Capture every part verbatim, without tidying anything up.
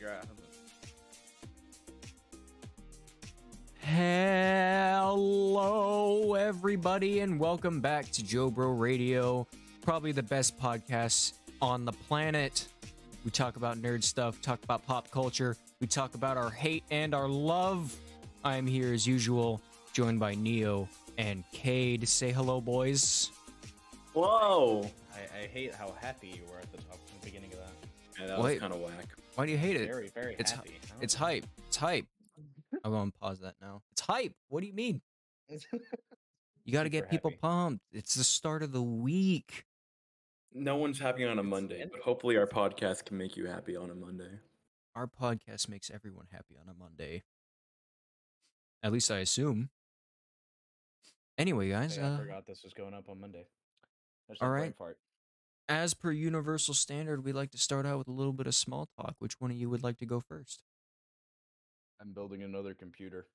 figure out how to. Hello, everybody, and welcome back to JoBro Radio, probably the best podcast on the planet. We talk about nerd stuff, talk about pop culture, we talk about our hate and our love. I'm here as usual, joined by Neo and Cade. Say hello, boys. Whoa! I, I hate how happy you were at the top at the beginning of that. Yeah, that was kind of whack. Why do you hate it? Very, very it's, happy. It's hype. It's hype. I'm going to pause that now. It's hype. What do you mean? You got to get people happy. Pumped. It's the start of the week. No one's happy on a Monday, but hopefully our podcast can make you happy on a Monday. Our podcast makes everyone happy on a Monday. At least I assume. Anyway, guys. Hey, I uh, forgot this was going up on Monday. That's all right. Part. As per universal standard, we like to start out with a little bit of small talk. Which one of you would like to go first? I'm building another computer.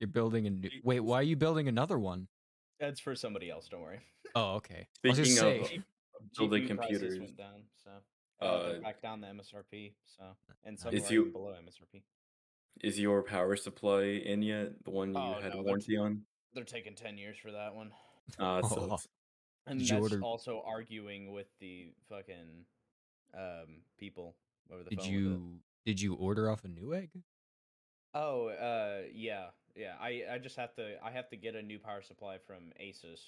You're building a new... Wait, why are you building another one? That's for somebody else, don't worry. Oh, okay. Speaking I was of... building computers went down, so uh, back down the M S R P, so and somewhere you, below M S R P. Is your power supply in yet? The one oh, you had no, a warranty they're, on? They're taking ten years for that one. Uh, so oh. And that's order... also arguing with the fucking um, people over the did phone. Did you did you order off a new egg? Oh, uh, yeah, yeah. I, I just have to I have to get a new power supply from Asus.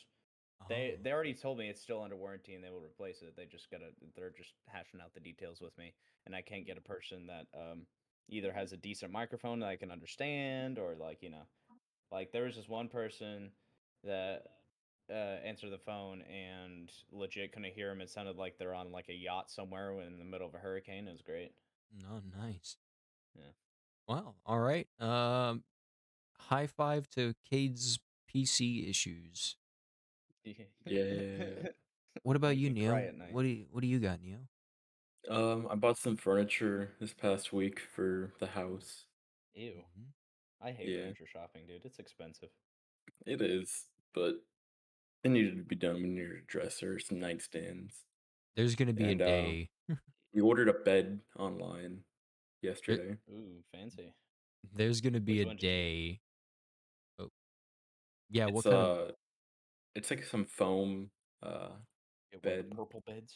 They they already told me it's still under warranty and they will replace it. They just gotta they're just hashing out the details with me, and I can't get a person that um either has a decent microphone that I can understand or like you know, like there was this one person that uh, answered the phone and legit couldn't hear him. It sounded like they're on like a yacht somewhere in the middle of a hurricane. It was great. No, nice. Yeah. Wow. All right. Um, high five to Cade's P C issues. Yeah. What about you, Neo? What do you, what do you got, Neo? Um, I bought some furniture this past week for the house. Ew. I hate yeah. furniture shopping, dude. It's expensive. It is, but it needed to be done. We needed a dresser, some nightstands. There's going to be and, a day. Uh, we ordered a bed online yesterday. Ooh, fancy. There's going to be Which a day. Oh. Yeah, it's, what kind uh, of... It's like some foam uh, bed. Purple beds.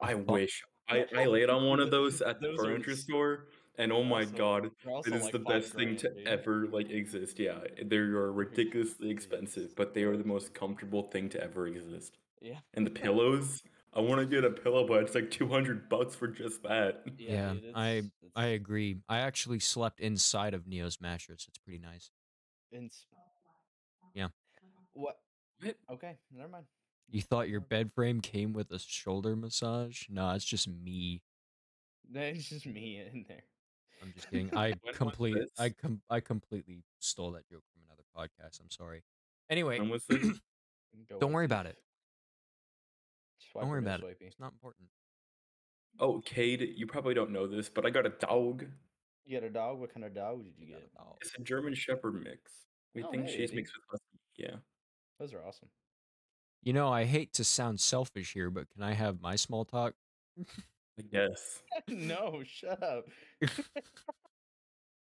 I wish. I, I laid on one of those at the furniture store, and oh my god, it is the best thing to ever like exist. Yeah, they are ridiculously expensive, but they are the most comfortable thing to ever exist. Yeah. And the pillows, I want to get a pillow, but it's like two hundred bucks for just that. Yeah, I I agree. I actually slept inside of Neo's mattress. It's pretty nice. Yeah. What? Okay, never mind. You thought your bed frame came with a shoulder massage? No, it's just me. It's just me in there. I'm just kidding. I complete. I com- I completely stole that joke from another podcast. I'm sorry. Anyway, don't worry about it. Don't worry about it. It's not important. Oh, Cade, you probably don't know this, but I got a dog. You got a dog? What kind of dog did you get? It's a German Shepherd mix. We think she's mixed with us. Yeah. Those are awesome. You know, I hate to sound selfish here, but can I have my small talk? Yes. No, shut up.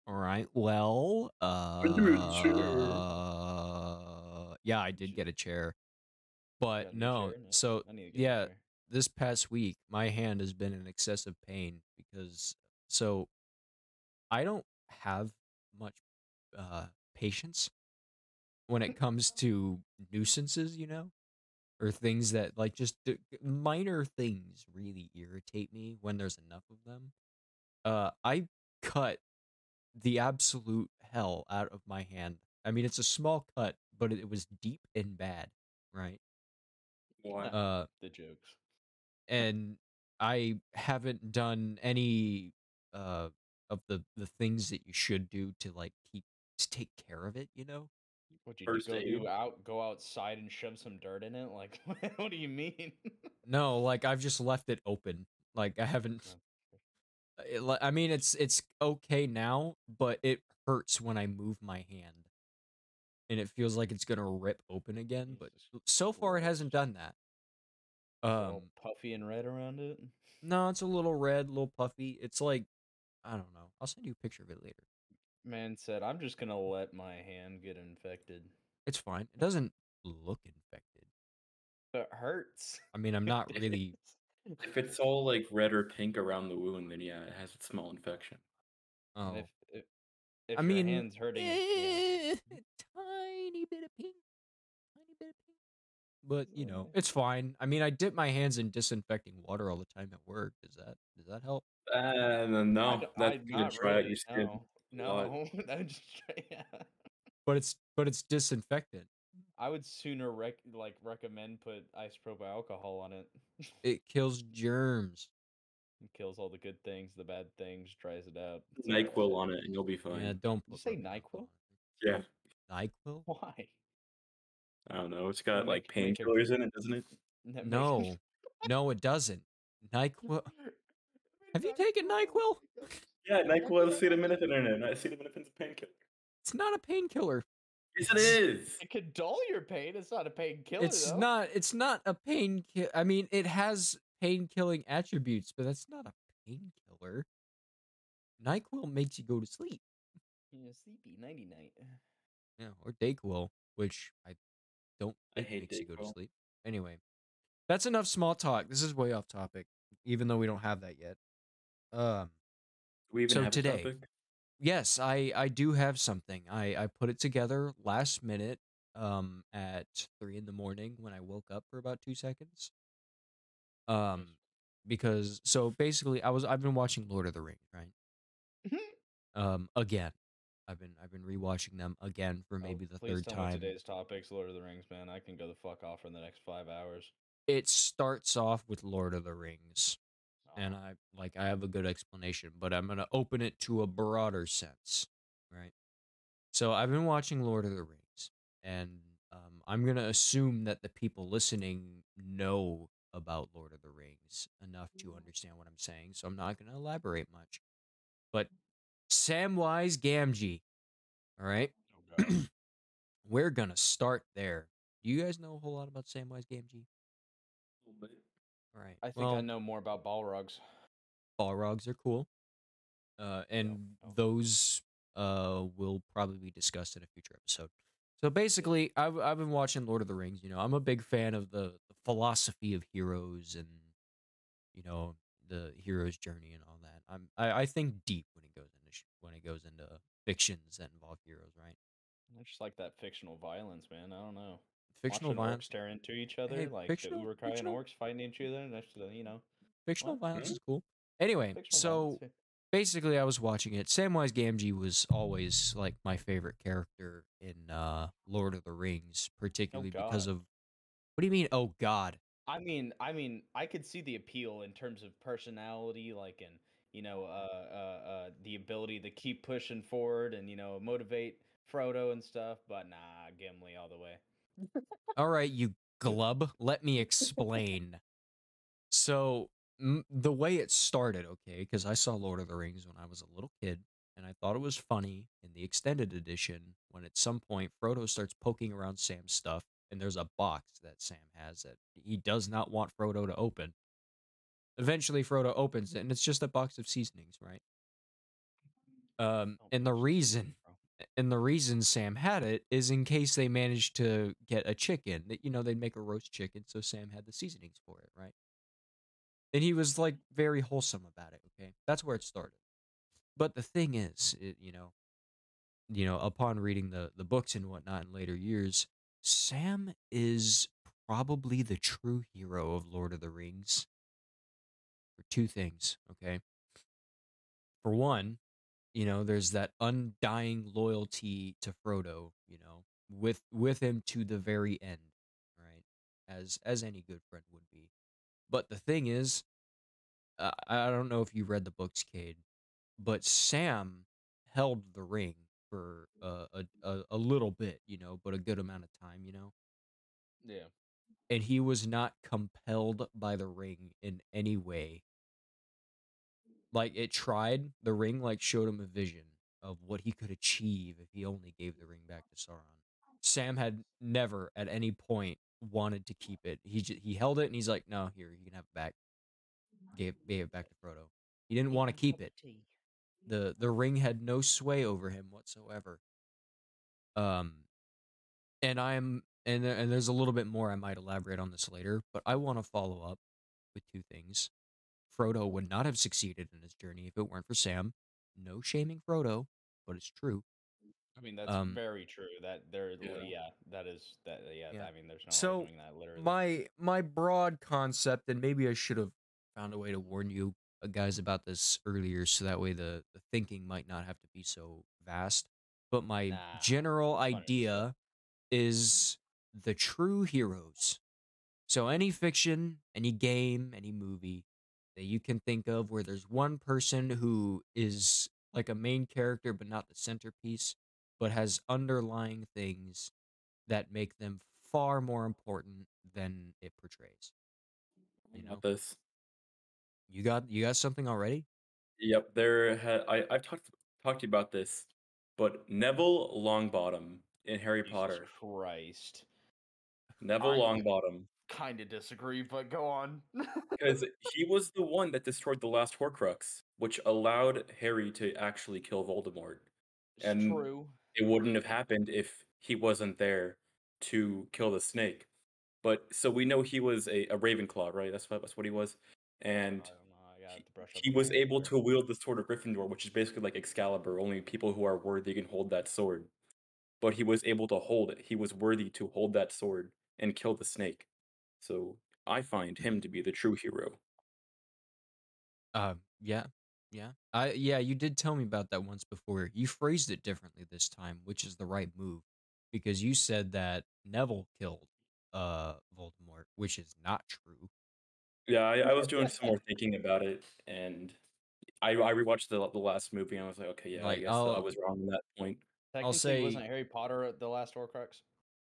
All right. Well, uh, uh yeah, I did get a chair, but no. Chair, no. So yeah, this past week, my hand has been in excessive pain because so I don't have much uh, patience when it comes to nuisances, you know, or things that like just d- minor things really irritate me when there's enough of them. Uh, I cut the absolute hell out of my hand. I mean, it's a small cut, but it was deep and bad, right? What? Uh, the jokes. And I haven't done any uh, of the, the things that you should do to like keep to take care of it, you know? What do you First do? Go, do out, go outside and shove some dirt in it? Like, what do you mean? No, like, I've just left it open. Like, I haven't... It, I mean, it's it's okay now, but it hurts when I move my hand. And it feels like it's gonna rip open again, but so far it hasn't done that. Um, puffy and red around it? No, it's a little red, a little puffy. It's like I don't know. I'll send you a picture of it later. Man said, I'm just going to let my hand get infected. It's fine. It doesn't look infected. It hurts. I mean, I'm not really... If it's all, like, red or pink around the wound, then yeah, it has a small infection. Oh. If, if, if I your mean, hand's hurting... Eh, yeah. Tiny bit of pink. Tiny bit of pink. But, you know, it's fine. I mean, I dip my hands in disinfecting water all the time at work. Does that does that help? Uh, no, that's going to dry out your skin. No, that's just, yeah. But it's but it's disinfectant. I would sooner rec- like recommend put isopropyl alcohol on it. It kills germs. It kills all the good things, the bad things, dries it out. NyQuil on it, and you'll be fine. Yeah, don't put Did you say NyQuil. Yeah. NyQuil? Why? I don't know. It's got like painkillers in it, doesn't it? No, no, it doesn't. NyQuil. Have you taken NyQuil? Yeah, NyQuil is acetaminophen in it. Acetaminophen's a painkiller. It's not a painkiller. Yes, it is. It could dull your pain. It's not a painkiller. It's though. not. It's not a painkiller. I mean, it has pain-killing attributes, but that's not a painkiller. NyQuil makes you go to sleep. You know, sleepy nighty night. Yeah, or DayQuil, which I don't. Think I hate makes DayQuil. You go to sleep. Anyway, that's enough small talk. This is way off topic, even though we don't have that yet. Um. We even so have today, a topic? Yes, I, I do have something. I, I put it together last minute um, at three in the morning when I woke up for about two seconds. Um, because so basically, I was I've been watching Lord of the Rings, right? Mm-hmm. Um, again, I've been I've been rewatching them again for maybe oh, the third tell time. Me today's topic's Lord of the Rings, man. I can go the fuck off for the next five hours. It starts off with Lord of the Rings. And I like I have a good explanation, but I'm gonna open it to a broader sense, right? So I've been watching Lord of the Rings, and um, I'm gonna assume that the people listening know about Lord of the Rings enough to understand what I'm saying. So I'm not gonna elaborate much. But Samwise Gamgee, all right, okay. We're gonna start there. Do you guys know a whole lot about Samwise Gamgee? A little bit. Right. I think well, I know more about Balrogs. Balrogs are cool. Uh, and oh, oh. those uh, will probably be discussed in a future episode. So basically, I've, I've been watching Lord of the Rings. You know, I'm a big fan of the, the philosophy of heroes and, you know, the hero's journey and all that. I'm, I, I think deep when it goes into sh- when it goes into fictions that involve heroes, right? I just like that fictional violence, man. I don't know. Fictional violence, orcs staring into each other, hey, like the Uruk-hai and orcs fighting each other, and that's the, you know. Fictional well, violence yeah. is cool. Anyway, fictional so violence, yeah. basically, I was watching it. Samwise Gamgee was always like my favorite character in uh, Lord of the Rings, particularly oh, because of. What do you mean? Oh God! I mean, I mean, I could see the appeal in terms of personality, like, and you know, uh, uh, uh, the ability to keep pushing forward and you know motivate Frodo and stuff. But nah, Gimli all the way. All right, you glub. Let me explain. So m- the way it started, okay, because I saw Lord of the Rings when I was a little kid, and I thought it was funny in the extended edition when at some point Frodo starts poking around Sam's stuff, and there's a box that Sam has that he does not want Frodo to open. Eventually, Frodo opens it, and it's just a box of seasonings, right? Um, and the reason... And the reason Sam had it is in case they managed to get a chicken that, you know, they'd make a roast chicken. So Sam had the seasonings for it. Right. And he was like very wholesome about it. Okay. That's where it started. But the thing is, it, you know, you know, upon reading the, the books and whatnot in later years, Sam is probably the true hero of Lord of the Rings for two things. Okay. For one, you know, there's that undying loyalty to Frodo, you know, with with him to the very end, right? As as any good friend would be. But the thing is, uh, I don't know if you read the books, Cade, but Sam held the ring for uh, a, a a little bit, you know, but a good amount of time, you know? Yeah. And he was not compelled by the ring in any way. Like, it tried, the ring, like, showed him a vision of what he could achieve if he only gave the ring back to Sauron. Sam had never, at any point, wanted to keep it. He j- he held it, and he's like, no, here, you can have it back. Gave, gave it back to Frodo. He didn't want to keep it. The the ring had no sway over him whatsoever. Um, and I'm and and there's a little bit more I might elaborate on this later, but I want to follow up with two things. Frodo would not have succeeded in his journey if it weren't for Sam. No shaming Frodo, but it's true. I mean, that's um, very true. That there, yeah. yeah, that is that. Yeah, yeah. I mean, there's no so way doing that. Literally, my my broad concept, and maybe I should have found a way to warn you guys about this earlier, so that way the, the thinking might not have to be so vast. But my nah, general idea is the true heroes. So any fiction, any game, any movie that you can think of where there's one person who is like a main character but not the centerpiece, but has underlying things that make them far more important than it portrays. You know this. You got you got something already? Yep, there. Ha- I I've talked talked to you about this, but Neville Longbottom in Harry Jesus Potter. Christ. Neville I Longbottom. Kind of disagree, but go on. Because he was the one that destroyed the last Horcrux, which allowed Harry to actually kill Voldemort. It's and true. It wouldn't have happened if he wasn't there to kill the snake. But so we know he was a, a Ravenclaw, right? That's what that's what he was. And he, he was able to wield the sword of Gryffindor, which is basically like Excalibur. Only people who are worthy can hold that sword. But he was able to hold it. He was worthy to hold that sword and kill the snake. So I find him to be the true hero. Uh, yeah, yeah, I yeah. You did tell me about that once before. You phrased it differently this time, which is the right move, because you said that Neville killed uh Voldemort, which is not true. Yeah, I, I was doing some more thinking about it, and I, I rewatched the the last movie, and I was like, okay, yeah, like, I guess I'll, I was wrong at that point. I'll say, wasn't Harry Potter the last Horcrux?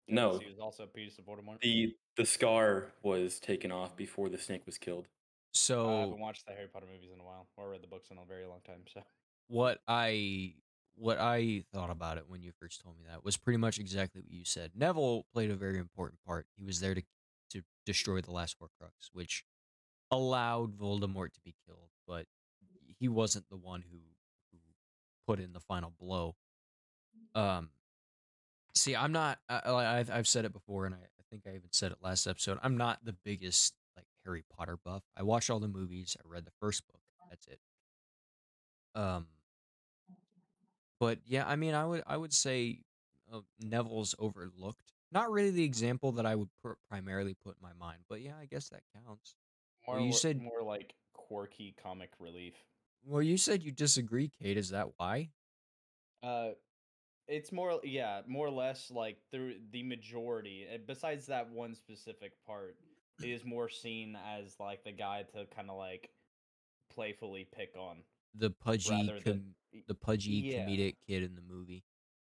No, he was also a piece of Voldemort. The the scar was taken off before the snake was killed. So uh, I haven't watched the Harry Potter movies in a while, or read the books in a very long time. So what I what I thought about it when you first told me that was pretty much exactly what you said. Neville played a very important part. He was there to to destroy the last Horcrux, which allowed Voldemort to be killed, but he wasn't the one who, who put in the final blow. Um, see, I'm not. I, I've I've said it before, and I, I think I even said it last episode. I'm not the biggest like Harry Potter buff. I watched all the movies. I read the first book. That's it. Um, but yeah, I mean, I would I would say uh, Neville's overlooked. Not really the example that I would pr- primarily put in my mind, but yeah, I guess that counts. More, well, you said, more like quirky comic relief. Well, you said you disagree, Kate. Is that why? Uh, it's more, yeah, more or less like the the majority. Besides that one specific part, it is more seen as like the guy to kind of like playfully pick on the pudgy, com- than, the pudgy yeah. comedic kid in the movie.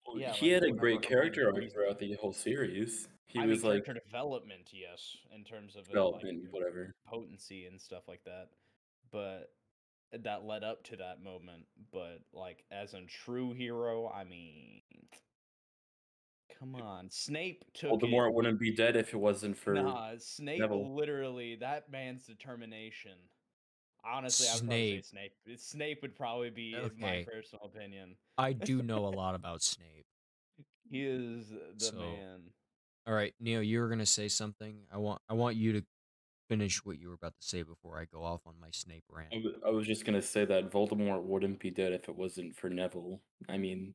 Well, yeah, he like, had a great character arc throughout the whole series. He I was mean, like character development, yes, in terms of development, it, like, whatever potency and stuff like that. But that led up to that moment. But like as a true hero, I mean, come on, Snape took. Voldemort it. wouldn't be dead if it wasn't for nah, Snape. Neville. Literally, that man's determination. Honestly, I would Snape. Probably say Snape. Snape would probably be, okay. in my personal opinion. I do know a lot about Snape. He is the so, man. All right, Neo, you were gonna say something. I want, I want you to finish what you were about to say before I go off on my Snape rant. I was just gonna say that Voldemort wouldn't be dead if it wasn't for Neville. I mean,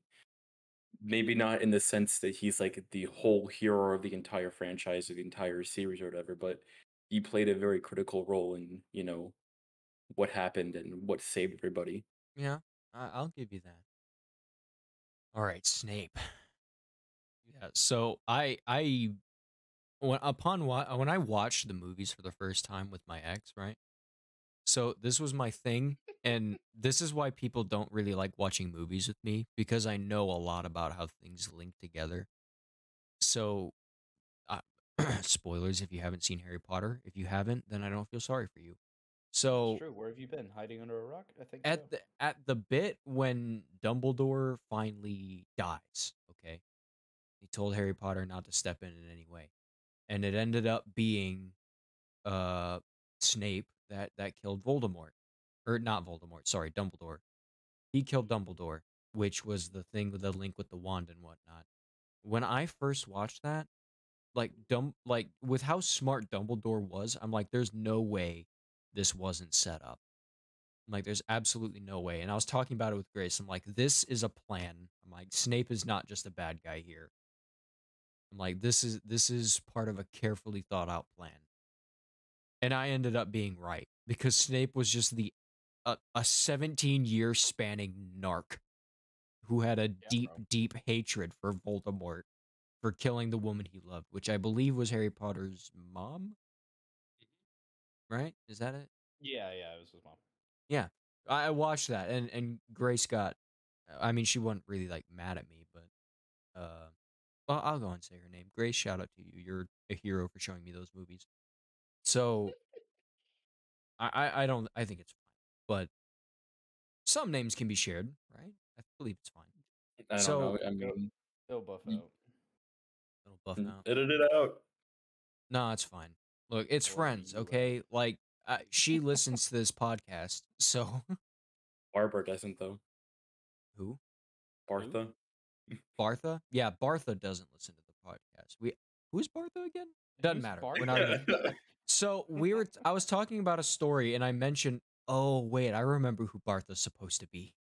maybe not in the sense that he's like the whole hero of the entire franchise or the entire series or whatever, but he played a very critical role in, you know, what happened and what saved everybody. Yeah, I'll give you that. All right, Snape. Yeah, so I I when upon when I watched the movies for the first time with my ex, right? So this was my thing, and this is why people don't really like watching movies with me, because I know a lot about how things link together. So uh, spoilers if you haven't seen Harry Potter. If you haven't, then I don't feel sorry for you. So it's true. Where have you been? Hiding under a rock? I think at so. the at the bit when Dumbledore finally dies, okay? He told Harry Potter not to step in in any way. And it ended up being uh, Snape that, that killed Voldemort. Or not Voldemort, sorry, Dumbledore. He killed Dumbledore, which was the thing with the link with the wand and whatnot. When I first watched that, like dumb, like with how smart Dumbledore was, I'm like, there's no way this wasn't set up. I'm like, there's absolutely no way. And I was talking about it with Grace. I'm like, this is a plan. I'm like, Snape is not just a bad guy here. I'm like, this is this is part of a carefully thought out plan. And I ended up being right because Snape was just the a seventeen-year spanning narc who had a yeah, deep, bro. deep hatred for Voldemort for killing the woman he loved, which I believe was Harry Potter's mom. Right? Is that it? Yeah, yeah, it was his mom. Yeah. I watched that, and, and Grace got... I mean, she wasn't really, like, mad at me, but... Uh, well, I'll go and say her name. Grace, shout out to you. You're a hero for showing me those movies. So... I, I, I don't... I think it's fine. But some names can be shared, right? I believe it's fine. I don't so, know. I'm going to buff out. It'll buff out. Edit it out. No, it's fine. Look, it's friends, okay? Like, uh, she listens to this podcast, so. Barbara doesn't, though. Who? Bartha. Bartha? Yeah, Bartha doesn't listen to the podcast. We Who's Bartha again? Doesn't Who's matter. We're not even... So, we were. T- I was talking about a story, and I mentioned. Oh, wait, I remember who Bartha's supposed to be.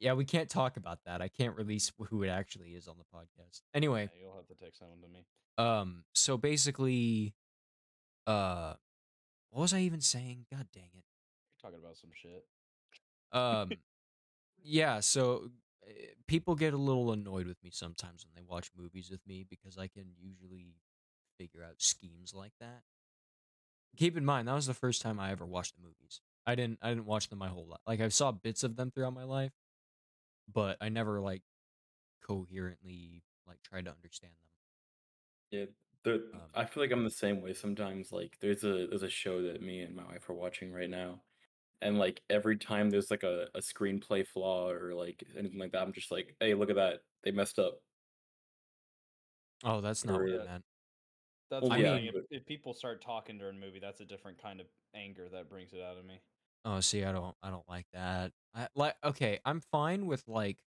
Yeah, we can't talk about that. I can't release who it actually is on the podcast. Anyway. Yeah, you'll have to text that one to me. Um, so basically, uh, what was I even saying? God dang it. You're talking about some shit. Um, yeah, so uh, people get a little annoyed with me sometimes when they watch movies with me because I can usually figure out schemes like that. Keep in mind, that was the first time I ever watched the movies. I didn't I didn't watch them my whole life. Like, I saw bits of them throughout my life, but I never, like, coherently, like, tried to understand them. Yeah, um, I feel like I'm the same way sometimes. Like, there's a there's a show that me and my wife are watching right now, and, like, every time there's, like, a, a screenplay flaw or, like, anything like that, I'm just like, hey, look at that. They messed up. Oh, that's not or, what I meant. That's well, yeah. I mean, if, if people start talking during a movie, that's a different kind of anger that brings it out of me. Oh, see, I don't, I don't like that. I like, okay, I'm fine with like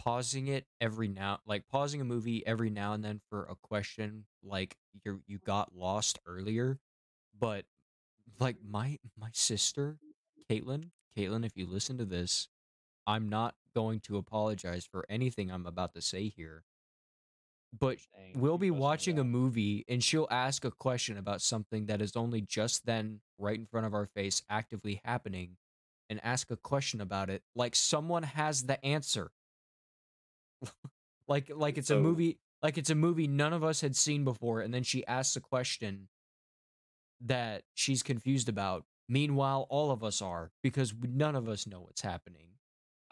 pausing it every now, like pausing a movie every now and then for a question, like you you got lost earlier. But like my my sister, Caitlin, Caitlin, if you listen to this, I'm not going to apologize for anything I'm about to say here. But Dang, we'll be watching a movie, and she'll ask a question about something that is only just then, right in front of our face, actively happening, and ask a question about it like someone has the answer. like, like it's so, a movie, like it's a movie none of us had seen before, and then she asks a question that she's confused about. Meanwhile, all of us are because none of us know what's happening.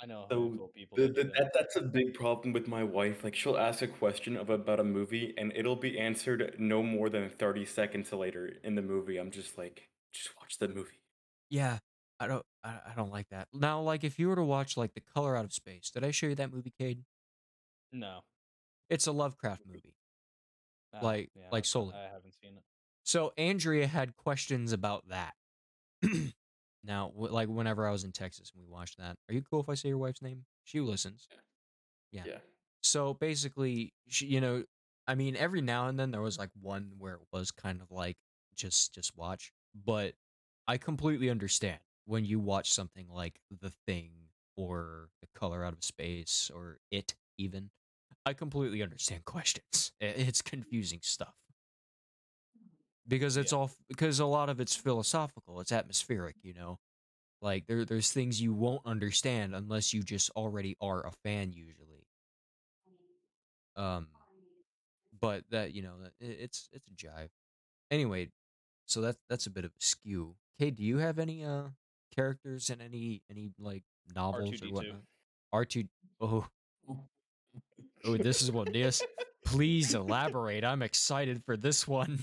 I know. So people the, the, that. That, that's a big problem with my wife. Like, she'll ask a question of, about a movie, and it'll be answered no more than thirty seconds later in the movie. I'm just like, just watch the movie. Yeah, I don't, I, I don't like that. Now, like, if you were to watch like The Color Out of Space, did I show you that movie, Cade? No. It's a Lovecraft movie. Uh, like, yeah, like solely. I haven't seen it. So Andrea had questions about that. Now, like, whenever I was in Texas and we watched that, are you cool if I say your wife's name? She listens. Yeah. Yeah. So basically, she, you know, I mean, every now and then there was like one where it was kind of like, just just watch. But I completely understand when you watch something like The Thing or The Color Out of Space or It even. I completely understand questions. It's confusing stuff. Because it's yeah. all because a lot of it's philosophical, it's atmospheric, you know. Like there, there's things you won't understand unless you just already are a fan, usually. Um, but that you know, it's it's a jive. Anyway, so that's that's a bit of a skew. Cade, do you have any uh characters in any any like novels R two D two. Or whatnot? R two. Oh, oh, this is what this. Please elaborate. I'm excited for this one.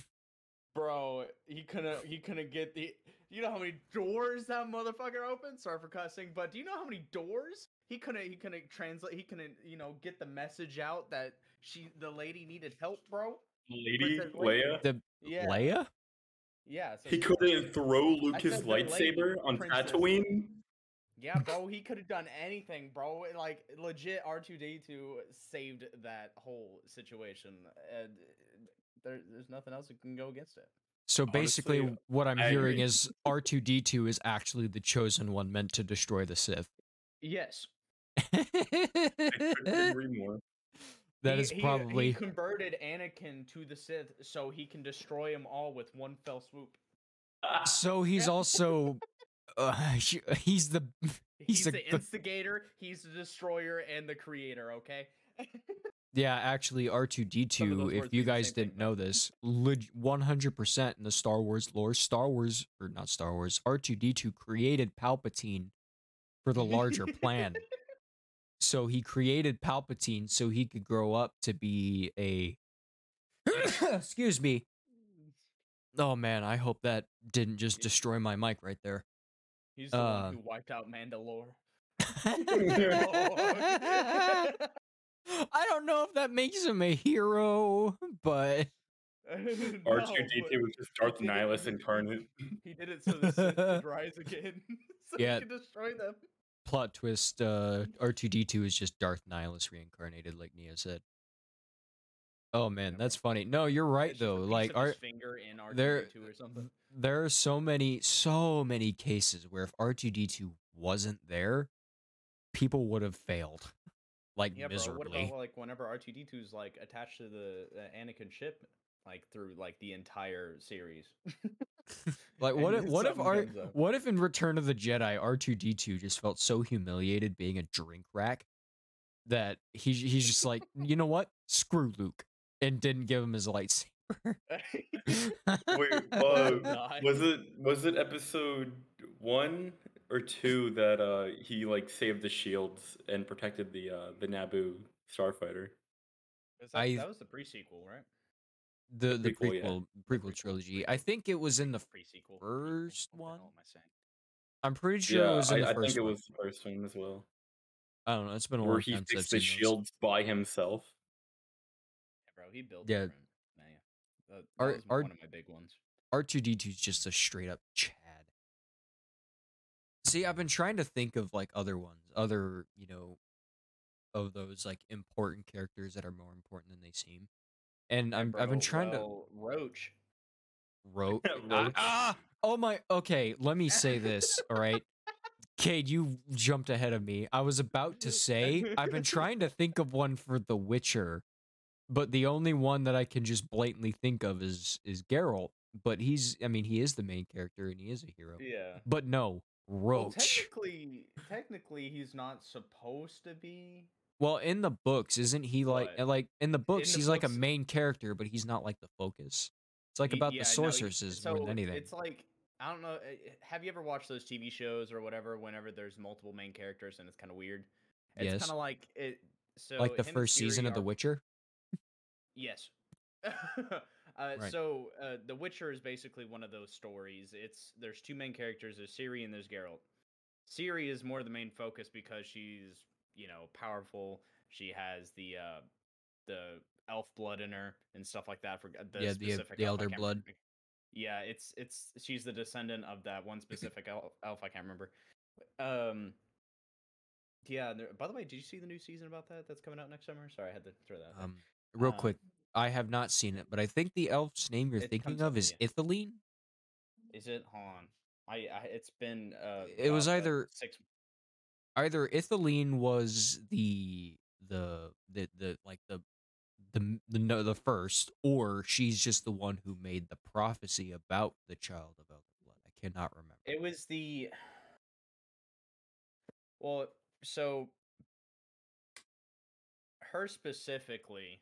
Bro, he couldn't he couldn't get the you know how many doors that motherfucker opened? Sorry for cussing, but do you know how many doors? He couldn't he couldn't translate he couldn't, you know, get the message out that she the lady needed help, bro. Lady Leia? The yeah. Leia? Yeah. So he couldn't throw Luke's lightsaber on Tatooine? Yeah, bro, he could have done anything, bro. Like, legit, R two D two saved that whole situation. And there, there's nothing else that can go against it. So basically, honestly, what I'm I hearing agree. is R two D two is actually the chosen one meant to destroy the Sith. Yes. I couldn't agree more. That he, is probably... He, he converted Anakin to the Sith so he can destroy them all with one fell swoop. So he's also... Uh, he, he's the he's, he's the, the instigator, he's the destroyer, and the creator, okay? Yeah, actually, R two D two, if you guys didn't know this, one hundred percent in the Star Wars lore, Star Wars, or not Star Wars, R two D two created Palpatine for the larger plan. So he created Palpatine so he could grow up to be a... Excuse me. Oh, man, I hope that didn't just destroy my mic right there. He's the uh, one who wiped out Mandalore. I don't know if that makes him a hero, but... no, R two D two was just Darth Nihilus incarnate. He did it so the Sith could rise again. So yeah. He could destroy them. Plot twist, uh, R two D two is just Darth Nihilus reincarnated, like Neo said. Oh, man, that's funny. No, you're right, though. Like, our, finger in R two D two there, or something. There are so many, so many cases where if R two D two wasn't there, people would have failed. Like, yeah, miserably. Bro, what about, like, whenever R two D two's, like, attached to the uh, Anakin ship, like, through, like, the entire series? Like, what if, what if R, what if in Return of the Jedi, R two D two just felt so humiliated being a drink rack that he he's just like, you know what? Screw Luke. And didn't give him his lightsaber. Wait, uh, was it was it episode one or two that uh, he like saved the shields and protected the uh, the Naboo starfighter? That, I, that was the pre-sequel, right? The the, the prequel prequel, yeah. prequel the prequel, trilogy. Prequel. I think it was in the pre-sequel first one. What am I saying? I'm pretty sure yeah, it was in I, the I first. I think one. It was the first one as well. I don't know. It's been a while. He fixed the shields by himself. Bro, he built yeah. Man, that, that R- was R- one of my big ones. R two D two is just a straight up Chad. See, I've been trying to think of like other ones, other, you know, of those like important characters that are more important than they seem. And I'm Bro, I've been trying well, to Roach. Roach. Roach. Ah, oh my. Okay, let me say this. All right. Cade, you jumped ahead of me. I was about to say I've been trying to think of one for The Witcher. But the only one that I can just blatantly think of is is Geralt. But he's, I mean, he is the main character and he is a hero. Yeah. But no, Roach. Well, technically, technically, he's not supposed to be. Well, in the books, isn't he like, but, like in the books, in the he's books, like a main character, but he's not like the focus. It's like about he, yeah, the sorceresses no, he, so more than anything. It's like, I don't know. Have you ever watched those T V shows or whatever, whenever there's multiple main characters and it's kind of weird? It's yes. kind of like it. So like the first season of The Witcher? Yes. uh, right. So uh, The Witcher is basically one of those stories. It's there's two main characters. There's Ciri and there's Geralt. Ciri is more the main focus because she's, you know, powerful. She has the uh, the elf blood in her and stuff like that. For the yeah, specific the, the elder blood. Remember. Yeah, it's it's she's the descendant of that one specific elf, elf. I can't remember. Um. Yeah. There, by the way, did you see the new season about that? That's coming out next summer. Sorry, I had to throw that. Um. There. Real um, quick, I have not seen it, but I think the elf's name you're thinking of is Ithilene. Is it? Hold on. I, I it's been. Uh, it was either six. Either Ithilene was the the the the like the the the no the first, or she's just the one who made the prophecy about the child of elder blood. I cannot remember. It was the. Well, so her specifically.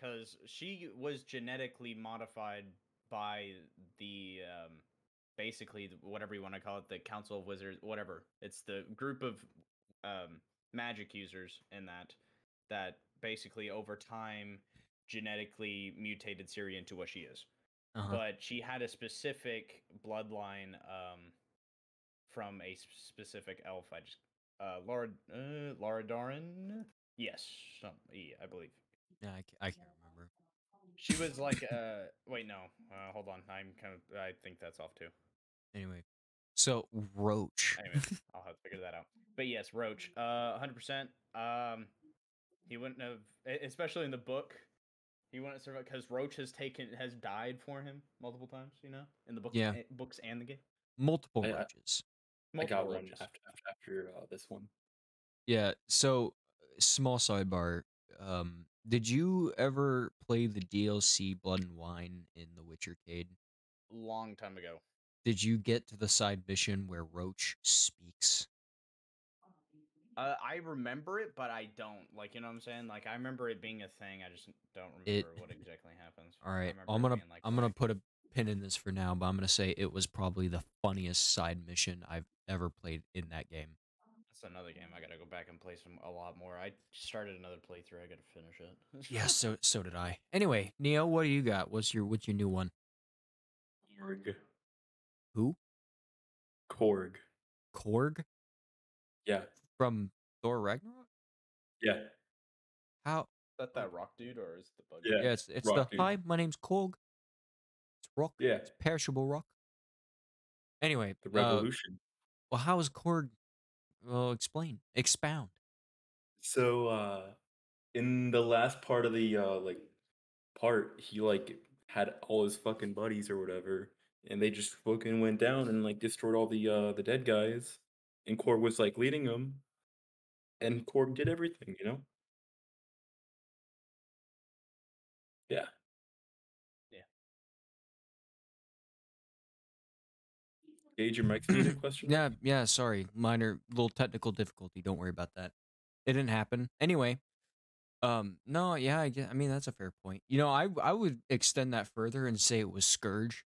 Because she was genetically modified by the, um, basically, whatever you want to call it, the Council of Wizards, whatever. It's the group of um, magic users in that, that basically over time genetically mutated Ciri into what she is. Uh-huh. But she had a specific bloodline um, from a specific elf. I just, uh, Laura, uh, Laura Doran? Yes, some, yeah, I believe. Yeah, I, I can't remember. She was like, uh, wait, no, uh, hold on. I'm kind of, I think that's off too. Anyway, So Roach. Anyway, I'll have to figure that out. But yes, Roach, uh, one hundred percent. Um, he wouldn't have, especially in the book, he wouldn't survive because Roach has taken has died for him multiple times. You know, in the book, yeah. and, books and the game, multiple I, Roaches. I got one after after, after uh, this one. Yeah. So, small sidebar. Um, did you ever play the D L C Blood and Wine in The Witchercade? Long time ago. Did you get to the side mission where Roach speaks? Uh, I remember it, but I don't. Like, you know what I'm saying? Like, I remember it being a thing. I just don't remember it, what exactly happens. All right, I'm gonna like, I'm gonna put a pin in this for now, but I'm gonna say it was probably the funniest side mission I've ever played in that game. That's another game I gotta go back and play some a lot more. I started another playthrough. I gotta finish it. yeah, so so did I. Anyway, Neo, what do you got? What's your what's your new one? Korg. Who? Korg. Korg. Yeah. From Thor Ragnarok? Yeah. How? Is that that rock dude or is it the bug? Yeah, yeah it's, it's the, dude. Hi, my name's Korg. It's rock. Yeah. It's perishable rock. Anyway. The revolution. Uh, well, how is Korg? Well, explain. Expound. So, uh, in the last part of the, uh, like, part, he, like, had all his fucking buddies or whatever, and they just fucking went down and, like, destroyed all the, uh, the dead guys, and Korg was, like, leading them. And Korg did everything, you know? Yeah. Yeah. Gage, your mic's needed question? Yeah, yeah, sorry. Minor, little technical difficulty. Don't worry about that. It didn't happen. Anyway, um, no, yeah, I, guess, I mean, that's a fair point. You know, I, I would extend that further and say it was Scourge.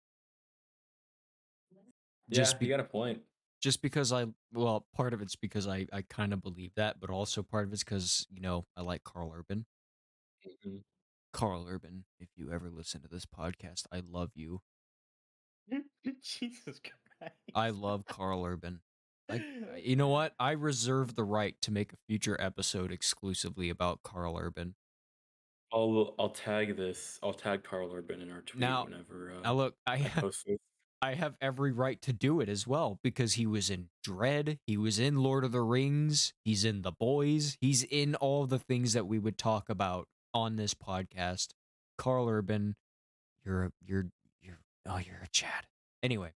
Yeah, Just be- you got a point. Just because I, well, part of it's because I, I kind of believe that, but also part of it's because, you know, I like Carl Urban. Mm-hmm. Carl Urban, if you ever listen to this podcast, I love you. Jesus Christ. I love Carl Urban. I, you know what? I reserve the right to make a future episode exclusively about Carl Urban. I'll I'll tag this. I'll tag Carl Urban in our tweet now, whenever uh, now look, I, I post this. I have every right to do it as well because he was in Dread, he was in Lord of the Rings, he's in The Boys, he's in all the things that we would talk about on this podcast. Carl Urban, you're a, you're you're oh you're a Chad. Anyway,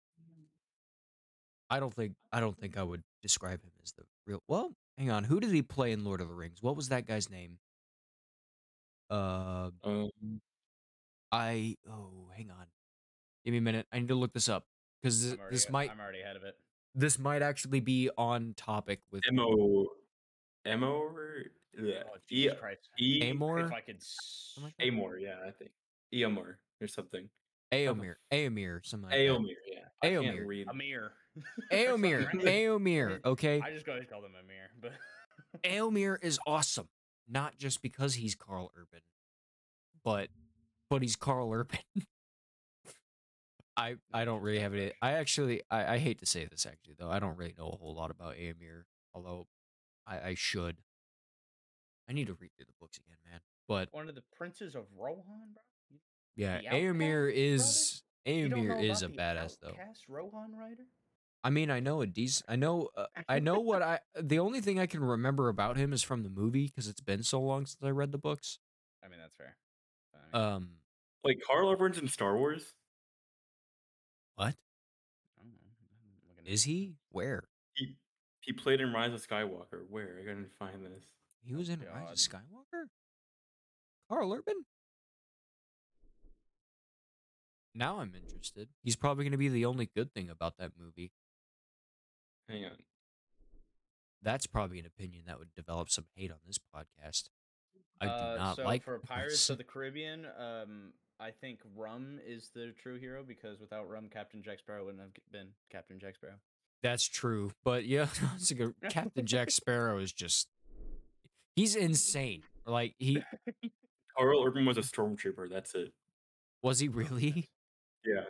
I don't think I don't think I would describe him as the real. Well, hang on, who did he play in Lord of the Rings? What was that guy's name? Uh, um. I oh hang on. Give me a minute. I need to look this up because this, this might. I'm already ahead of it. This might actually be on topic with Emo. Emo. Yeah. Oh, e- e- Éomer. If I could. Éomer. Yeah, I think Éomer or something. Éomer. Éomer. Something. Like Éomer. Yeah. Éomer. Amir. Éomer. Éomer. Okay. I just always call him Amir, but Éomer is awesome. Not just because he's Carl Urban, but but he's Carl Urban. I, I don't really have any. I actually I, I hate to say this actually though I don't really know a whole lot about Éomer, although I, I should. I need to read through the books again, man. But one of the princes of Rohan, bro. Yeah, Éomer is Éomer is a badass though. Rohan rider. I mean, I know a decent. I know uh, I know what I. The only thing I can remember about him is from the movie because it's been so long since I read the books. I mean that's fair. I mean, um, like Carl Urban's in Star Wars. What? I don't know. I'm looking Is he? Where? He, he played in Rise of Skywalker. Where? I gotta find this. He was in God. Rise of Skywalker? Carl Urban? Now I'm interested. He's probably gonna be the only good thing about that movie. Hang on. That's probably an opinion that would develop some hate on this podcast. I do uh, not so like for Pirates of the Caribbean, um... I think Rum is the true hero because without Rum, Captain Jack Sparrow wouldn't have been Captain Jack Sparrow. That's true, but yeah, it's like a, Captain Jack Sparrow is just—he's insane. Like he, Carl Urban was a stormtrooper. That's it. Was he really? Yeah,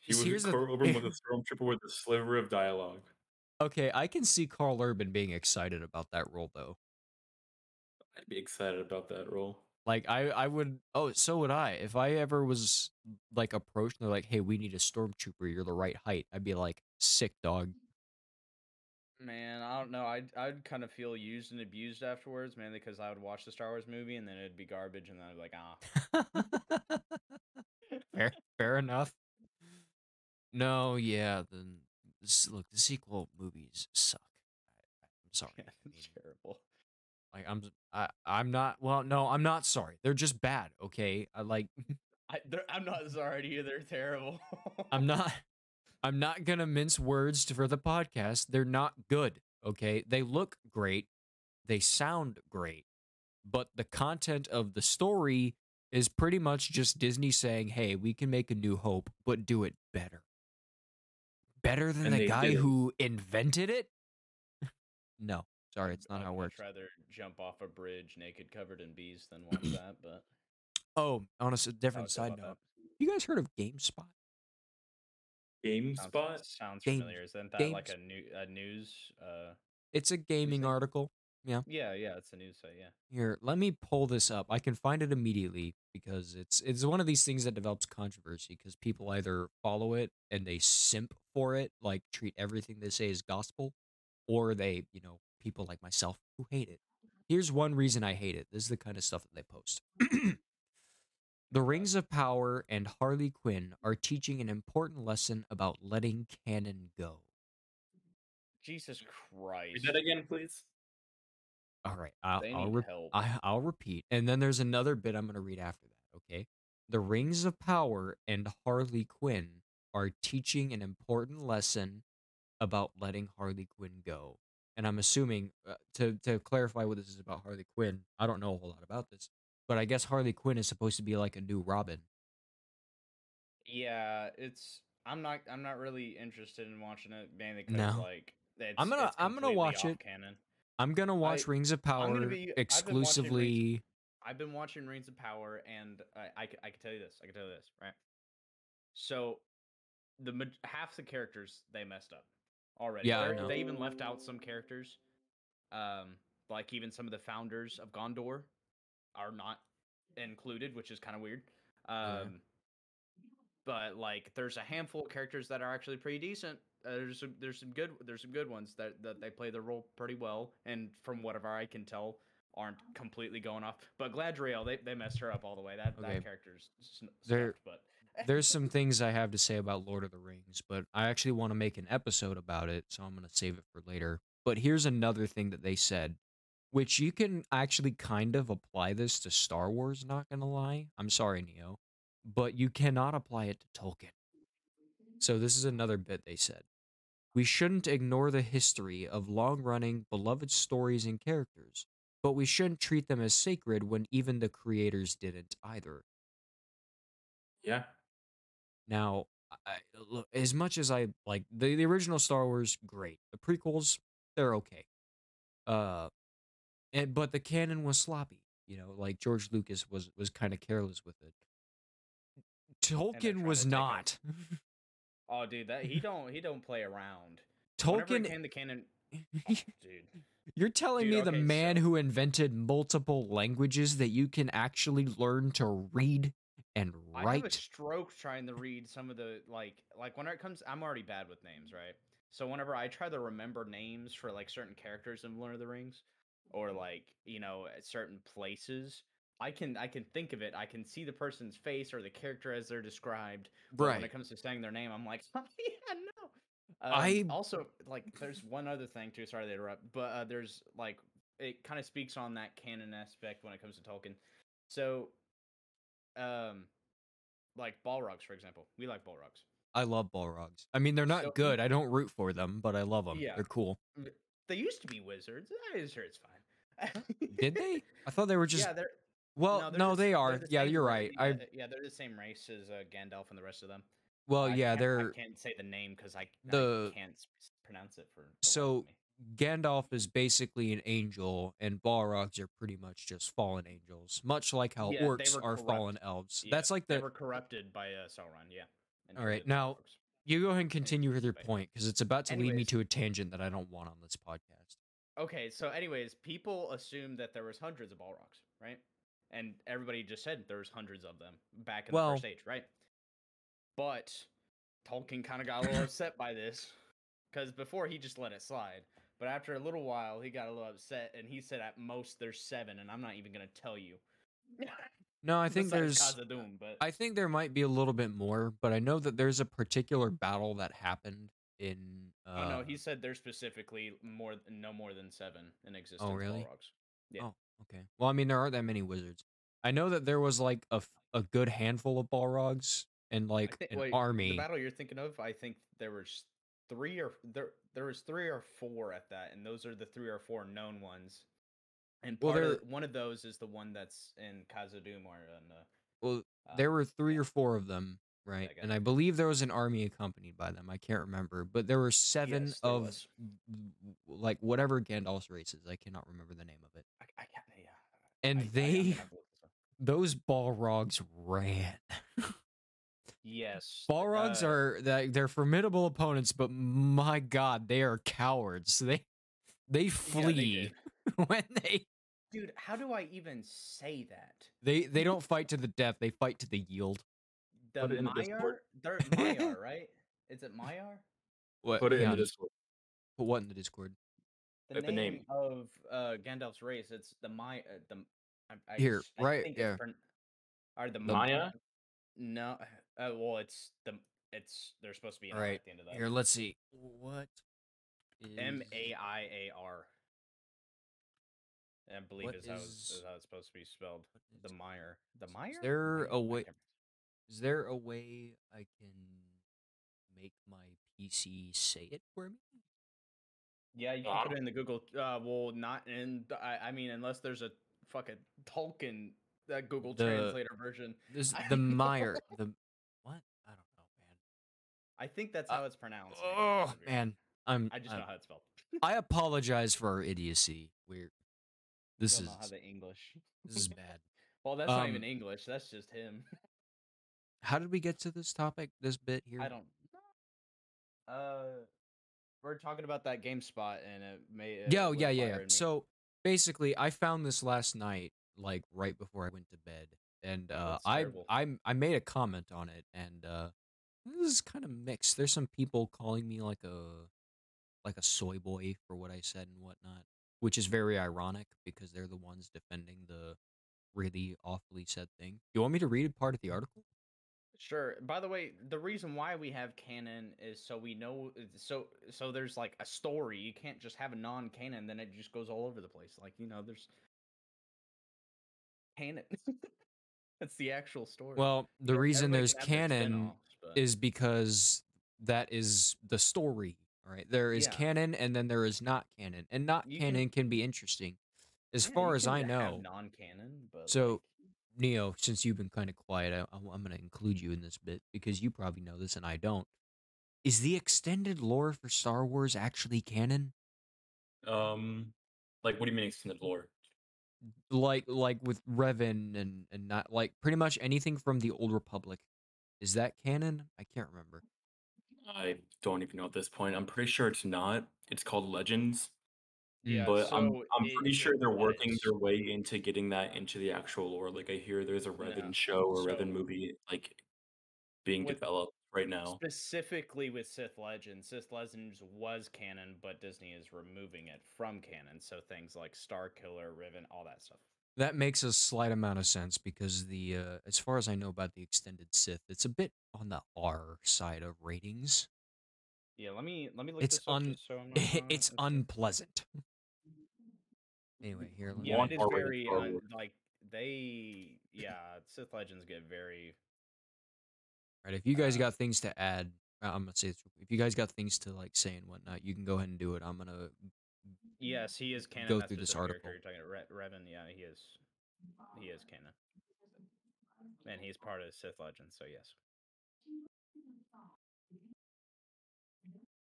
he was. Here's Carl the... Urban was a stormtrooper with a sliver of dialogue. Okay, I can see Carl Urban being excited about that role, though. I'd be excited about that role. Like, I, I would, oh, so would I. If I ever was, like, approached and they're like, hey, we need a stormtrooper, you're the right height, I'd be like, sick, dog. Man, I don't know. I'd, I'd kind of feel used and abused afterwards, mainly because I would watch the Star Wars movie and then it'd be garbage and then I'd be like, ah. fair, fair enough. No, yeah. The, look, the sequel movies suck. I, I'm sorry. Yeah, it's terrible. Like, I'm, I, I'm not, well, no, I'm not sorry. They're just bad, okay? I like... I, I'm not sorry to you. They're terrible. I'm not... I'm not going to mince words for the podcast. They're not good, okay? They look great. They sound great. But the content of the story is pretty much just Disney saying, hey, we can make A New Hope, but do it better. Better than and the guy did. who invented it? No. Sorry, it's not I how it works. I'd rather jump off a bridge naked covered in bees than watch that, but... Oh, on a different side note. You guys heard of GameSpot? GameSpot sounds, sounds Game, familiar. Isn't that Games. like a new a news? Uh, it's a gaming article. Yeah. Yeah, yeah. It's a news site. Yeah. Here, let me pull this up. I can find it immediately because it's it's one of these things that develops controversy because people either follow it and they simp for it, like treat everything they say as gospel, or they, you know, people like myself who hate it. Here's one reason I hate it. This is the kind of stuff that they post. The Rings of Power and Harley Quinn are teaching an important lesson about letting canon go. Jesus Christ. Read that again, please. All right. I'll, they need I'll, re- help. I, I'll repeat. And then there's another bit I'm going to read after that, okay? The Rings of Power and Harley Quinn are teaching an important lesson about letting Harley Quinn go. And I'm assuming, uh, to, to clarify what this is about Harley Quinn, I don't know a whole lot about this. But I guess Harley Quinn is supposed to be like a new Robin. Yeah, it's I'm not I'm not really interested in watching it, mainly because no. like it's, I'm gonna it's I'm gonna watch it. Canon. I'm gonna watch I, Rings of Power be, exclusively. I've been, I've been watching Rings of Power, and I, I I can tell you this. I can tell you this, right? So the half the characters they messed up already. Yeah, I know. They even left out some characters, um, like even some of the founders of Gondor. Are not included, which is kind of weird. Um, yeah. But like, there's a handful of characters that are actually pretty decent. Uh, there's some, there's some good there's some good ones that, that they play their role pretty well, and from whatever I can tell, aren't completely going off. But Gladriel, they they messed her up all the way. That okay. that character's sn- there. Stuffed, but there's some things I have to say about Lord of the Rings, but I actually want to make an episode about it, so I'm gonna save it for later. But here's another thing that they said. Which you can actually kind of apply this to Star Wars, not gonna lie. I'm sorry, Neo. But you cannot apply it to Tolkien. So this is another bit they said. We shouldn't ignore the history of long-running, beloved stories and characters, but we shouldn't treat them as sacred when even the creators didn't either. Yeah. Now, I, look, as much as I like, the, the original Star Wars, great. The prequels, they're okay. Uh... And, but the canon was sloppy, you know, like George Lucas was, was kind of careless with it. Tolkien was not. It. Oh, dude, that he don't he don't play around. Tolkien came the canon. Oh, dude, you're telling dude, me okay, the man so... who invented multiple languages that you can actually learn to read and write. I have a stroke trying to read some of the like like when it comes. I'm already bad with names, right? So whenever I try to remember names for like certain characters in Lord of the Rings. Or like, you know, at certain places, I can I can think of it. I can see the person's face or the character as they're described. But right. When it comes to saying their name, I'm like, oh, yeah, no. Um, I also like. There's one other thing too. Sorry to interrupt, but uh, there's like it kind of speaks on that canon aspect when it comes to Tolkien. So, um, like Balrogs, for example, we like Balrogs. I love Balrogs. I mean, they're not so, good. I don't root for them, but I love them. Yeah. They're cool. They used to be wizards. I'm sure it's fine. Did they? I thought they were just. Yeah, they're. Well, no, they're no just, they are. The yeah, you're right. I... Yeah, they're the same race as uh, Gandalf and the rest of them. Well, I yeah, they're. I can't say the name because I, the... I can't pronounce it for. So Gandalf is basically an angel, and Balrogs are pretty much just fallen angels, much like how yeah, orcs are corrupt. fallen elves. Yeah, that's like the. They were corrupted by uh, Sauron. Yeah. And all right, now. Orcs. You go ahead and continue with your point, because it's about to anyways, lead me to a tangent that I don't want on this podcast. Okay, so anyways, people assumed that there was hundreds of Balrogs, right? And everybody just said there was hundreds of them back in well, the first age, right? But Tolkien kind of got a little upset by this, because before he just let it slide. But after a little while, he got a little upset, and he said at most there's seven, and I'm not even going to tell you. No, I think there's... Khazad-dûm, but... I think there might be a little bit more, but I know that there's a particular battle that happened in... Uh... Oh, no, he said there's specifically more, no more than seven in existence. Oh, really? Balrogs. Yeah. Oh, okay. Well, I mean, there aren't that many wizards. I know that there was, like, a, a good handful of Balrogs and, like, think, an wait, army. The battle you're thinking of, I think there was three or... there. There was three or four at that, and those are the three or four known ones. And part well, there, of, one of those is the one that's in Khazad-dûm. Or in, uh, well, uh, there were three yeah. or four of them, right? I and I believe there was an army accompanied by them. I can't remember, but there were seven yes, there of was. like whatever Gandalf's race is. I cannot remember the name of it. I, I can't. Yeah. And I, they, I those Balrogs ran. Yes, Balrogs uh, are they're formidable opponents, but my God, they are cowards. They they flee yeah, they when they. Dude, how do I even say that? They they don't fight to the death. They fight to the yield. The Maiar, they're Maiar, right? Is it Maiar? What? Put it yeah. in the Discord. Put what in the Discord? The, name, the name of uh, Gandalf's race. It's the Mai. Uh, the I, I, here, I right? Yeah. Pron- are the, the Maiar? No, uh, well, it's the it's they're supposed to be right at the end of that. Here, let's see. What? M A I A R. I believe is how, is... is how it's supposed to be spelled. The Maiar. The Maiar. Is there a way? Is there a way I can make my P C say it for me? Yeah, you can ah. put it in the Google. Uh, well, not in. I, I mean, unless there's a fucking Tolkien. That Google the, Translator version. This the Maiar. The what? I don't know, man. I think that's how uh, it's pronounced. Oh man, I'm. I just I'm, know how it's spelled. I apologize for our idiocy. We're. This I don't is know how the English. This is bad. Well, that's um, not even English. That's just him. How did we get to this topic? This bit here. I don't. Uh, we're talking about that GameSpot, and it may. It Yo, yeah, yeah, yeah. So basically, I found this last night. Like right before I went to bed, and uh, I I I made a comment on it, and uh, this is kind of mixed. There's some people calling me like a like a soy boy for what I said and whatnot, which is very ironic because they're the ones defending the really awfully said thing. You want me to read a part of the article? Sure. By the way, the reason why we have canon is so we know so so there's like a story. You can't just have a non-canon, then it just goes all over the place. Like you know, there's. Canon. That's the actual story. Well, the reason there's canon is because that is the story. All right, there is yeah. canon, and then there is not canon, and not you canon can, can be interesting. As yeah, far as I know, non-canon. But so, like... Neo, since you've been kind of quiet, I, I'm going to include you in this bit because you probably know this and I don't. Is the extended lore for Star Wars actually canon? Um, like what do you mean extended lore? Like, like with Revan and, and not like pretty much anything from the Old Republic, is that canon? I can't remember. I don't even know at this point. I'm pretty sure it's not. It's called Legends. Yeah, but so I'm I'm it, pretty sure they're working is. their way into getting that into the actual lore. Like I hear there's a Revan yeah. show or so, Revan movie like being with, developed right now. Specifically with Sith Legends, Sith Legends was canon, but Disney is removing it from canon. So things like Starkiller, Revan, all that stuff. That makes a slight amount of sense because the uh, as far as I know about the extended Sith, it's a bit on the R side of ratings. Yeah, let me let me look it's this un- up. So I'm not, uh, it's unpleasant. Anyway, here. Let yeah, me it is very un- like they. Yeah, Sith Legends get very. All right, if you guys uh, got things to add, I'm gonna say this, if you guys got things to like say and whatnot, you can go ahead and do it. I'm gonna. Yes, he is canon. Go through this article. You're talking about Re- Revan, yeah, he is. He is canon, and he's part of Sith Legends. So yes.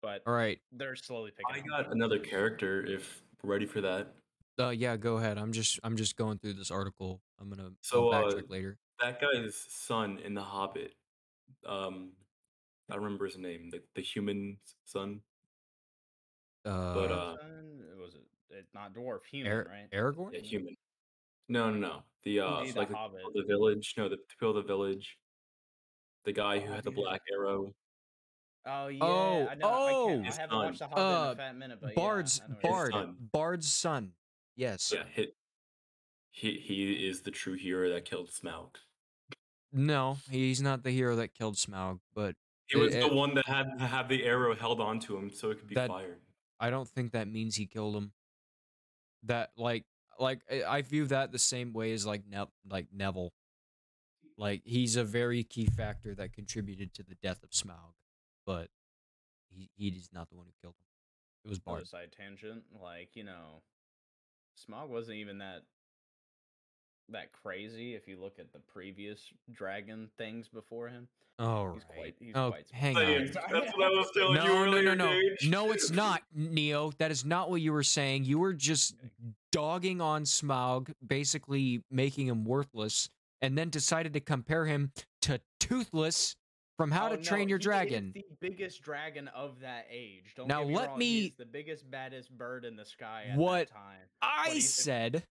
But all right, they're slowly picking. I got another character. If ready for that. Uh, yeah, go ahead. I'm just, I'm just going through this article. I'm gonna so, backtrack uh, later. That guy's son in The Hobbit. Um, I remember his name. The the human son. Uh, but uh, it was it, it not dwarf human Ar- right? Aragorn. Yeah, human. No, no, no. The uh, like the, the, the village. No, the people of the village. The guy who had the black arrow. Oh yeah. Oh, I, know. Oh, I, can't. I haven't son. watched the Hobbit uh, in a fat minute, but Bard's yeah, Bard, son. Bard's son. Yes. Yeah, he, he he is the true hero that killed Smaug. No, he's not the hero that killed Smaug, but he was it, the it, one that had to have the arrow held onto him so it could be that, fired. I don't think that means he killed him. That like like I view that the same way as like ne- like Neville. Like he's a very key factor that contributed to the death of Smaug, but he he is not the one who killed him. It was Bard. Side tangent, like you know, Smaug wasn't even that that crazy. If you look at the previous dragon things before him, oh he's right, quite, he's oh quite hang on. That's what I was telling no, you earlier. No, no, no, dude. no, it's not, Neo. That is not what you were saying. You were just dogging on Smaug, basically making him worthless. And then decided to compare him to Toothless from How oh, to no, Train Your he Dragon. Is the biggest dragon of that age. Don't now get me let wrong, me. He's the biggest, baddest bird in the sky at what that time. I what said,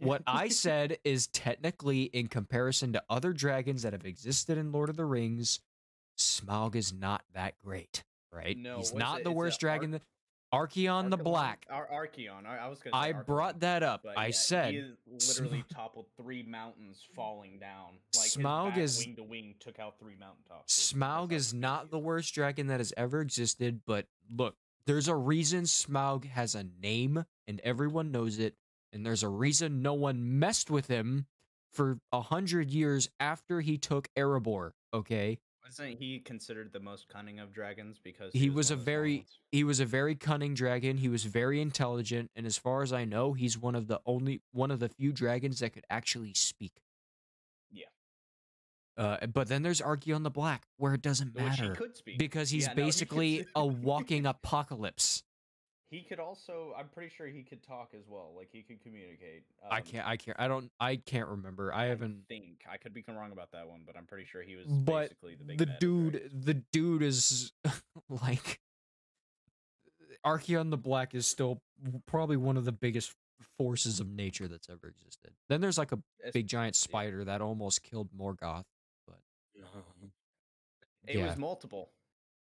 what I said is technically in comparison to other dragons that have existed in Lord of the Rings, Smaug is not that great, right? No, he's not it? the it's worst dragon. That... Archaon Archaon the Black. Ar- Archaon. I, I was gonna. Say I Archaon, brought that up. I yeah, said he literally Sm- toppled three mountains falling down. Like Smaug his is wing to wing took out three mountaintops. Smaug is not the worst dragon that has ever existed, but look, there's a reason Smaug has a name and everyone knows it, and there's a reason no one messed with him for a hundred years after he took Erebor. Okay. Wasn't he considered the most cunning of dragons because he, he was, was a very ones? he was a very cunning dragon. He was very intelligent, and as far as I know, he's one of the only one of the few dragons that could actually speak. Yeah. Uh, but then there's Archaon the Black, where it doesn't matter he could speak. because he's yeah, basically no, he a walking apocalypse. He could also, I'm pretty sure he could talk as well. Like he could communicate. Um, I can't, I can't, I don't, I can't remember. I, I haven't. Think I could be wrong about that one, but I'm pretty sure he was but basically the big. The dude, right? the dude is like Archaon the Black is still probably one of the biggest forces of nature that's ever existed. Then there's like a it's, big giant spider yeah. that almost killed Morgoth, but um, it yeah. was multiple.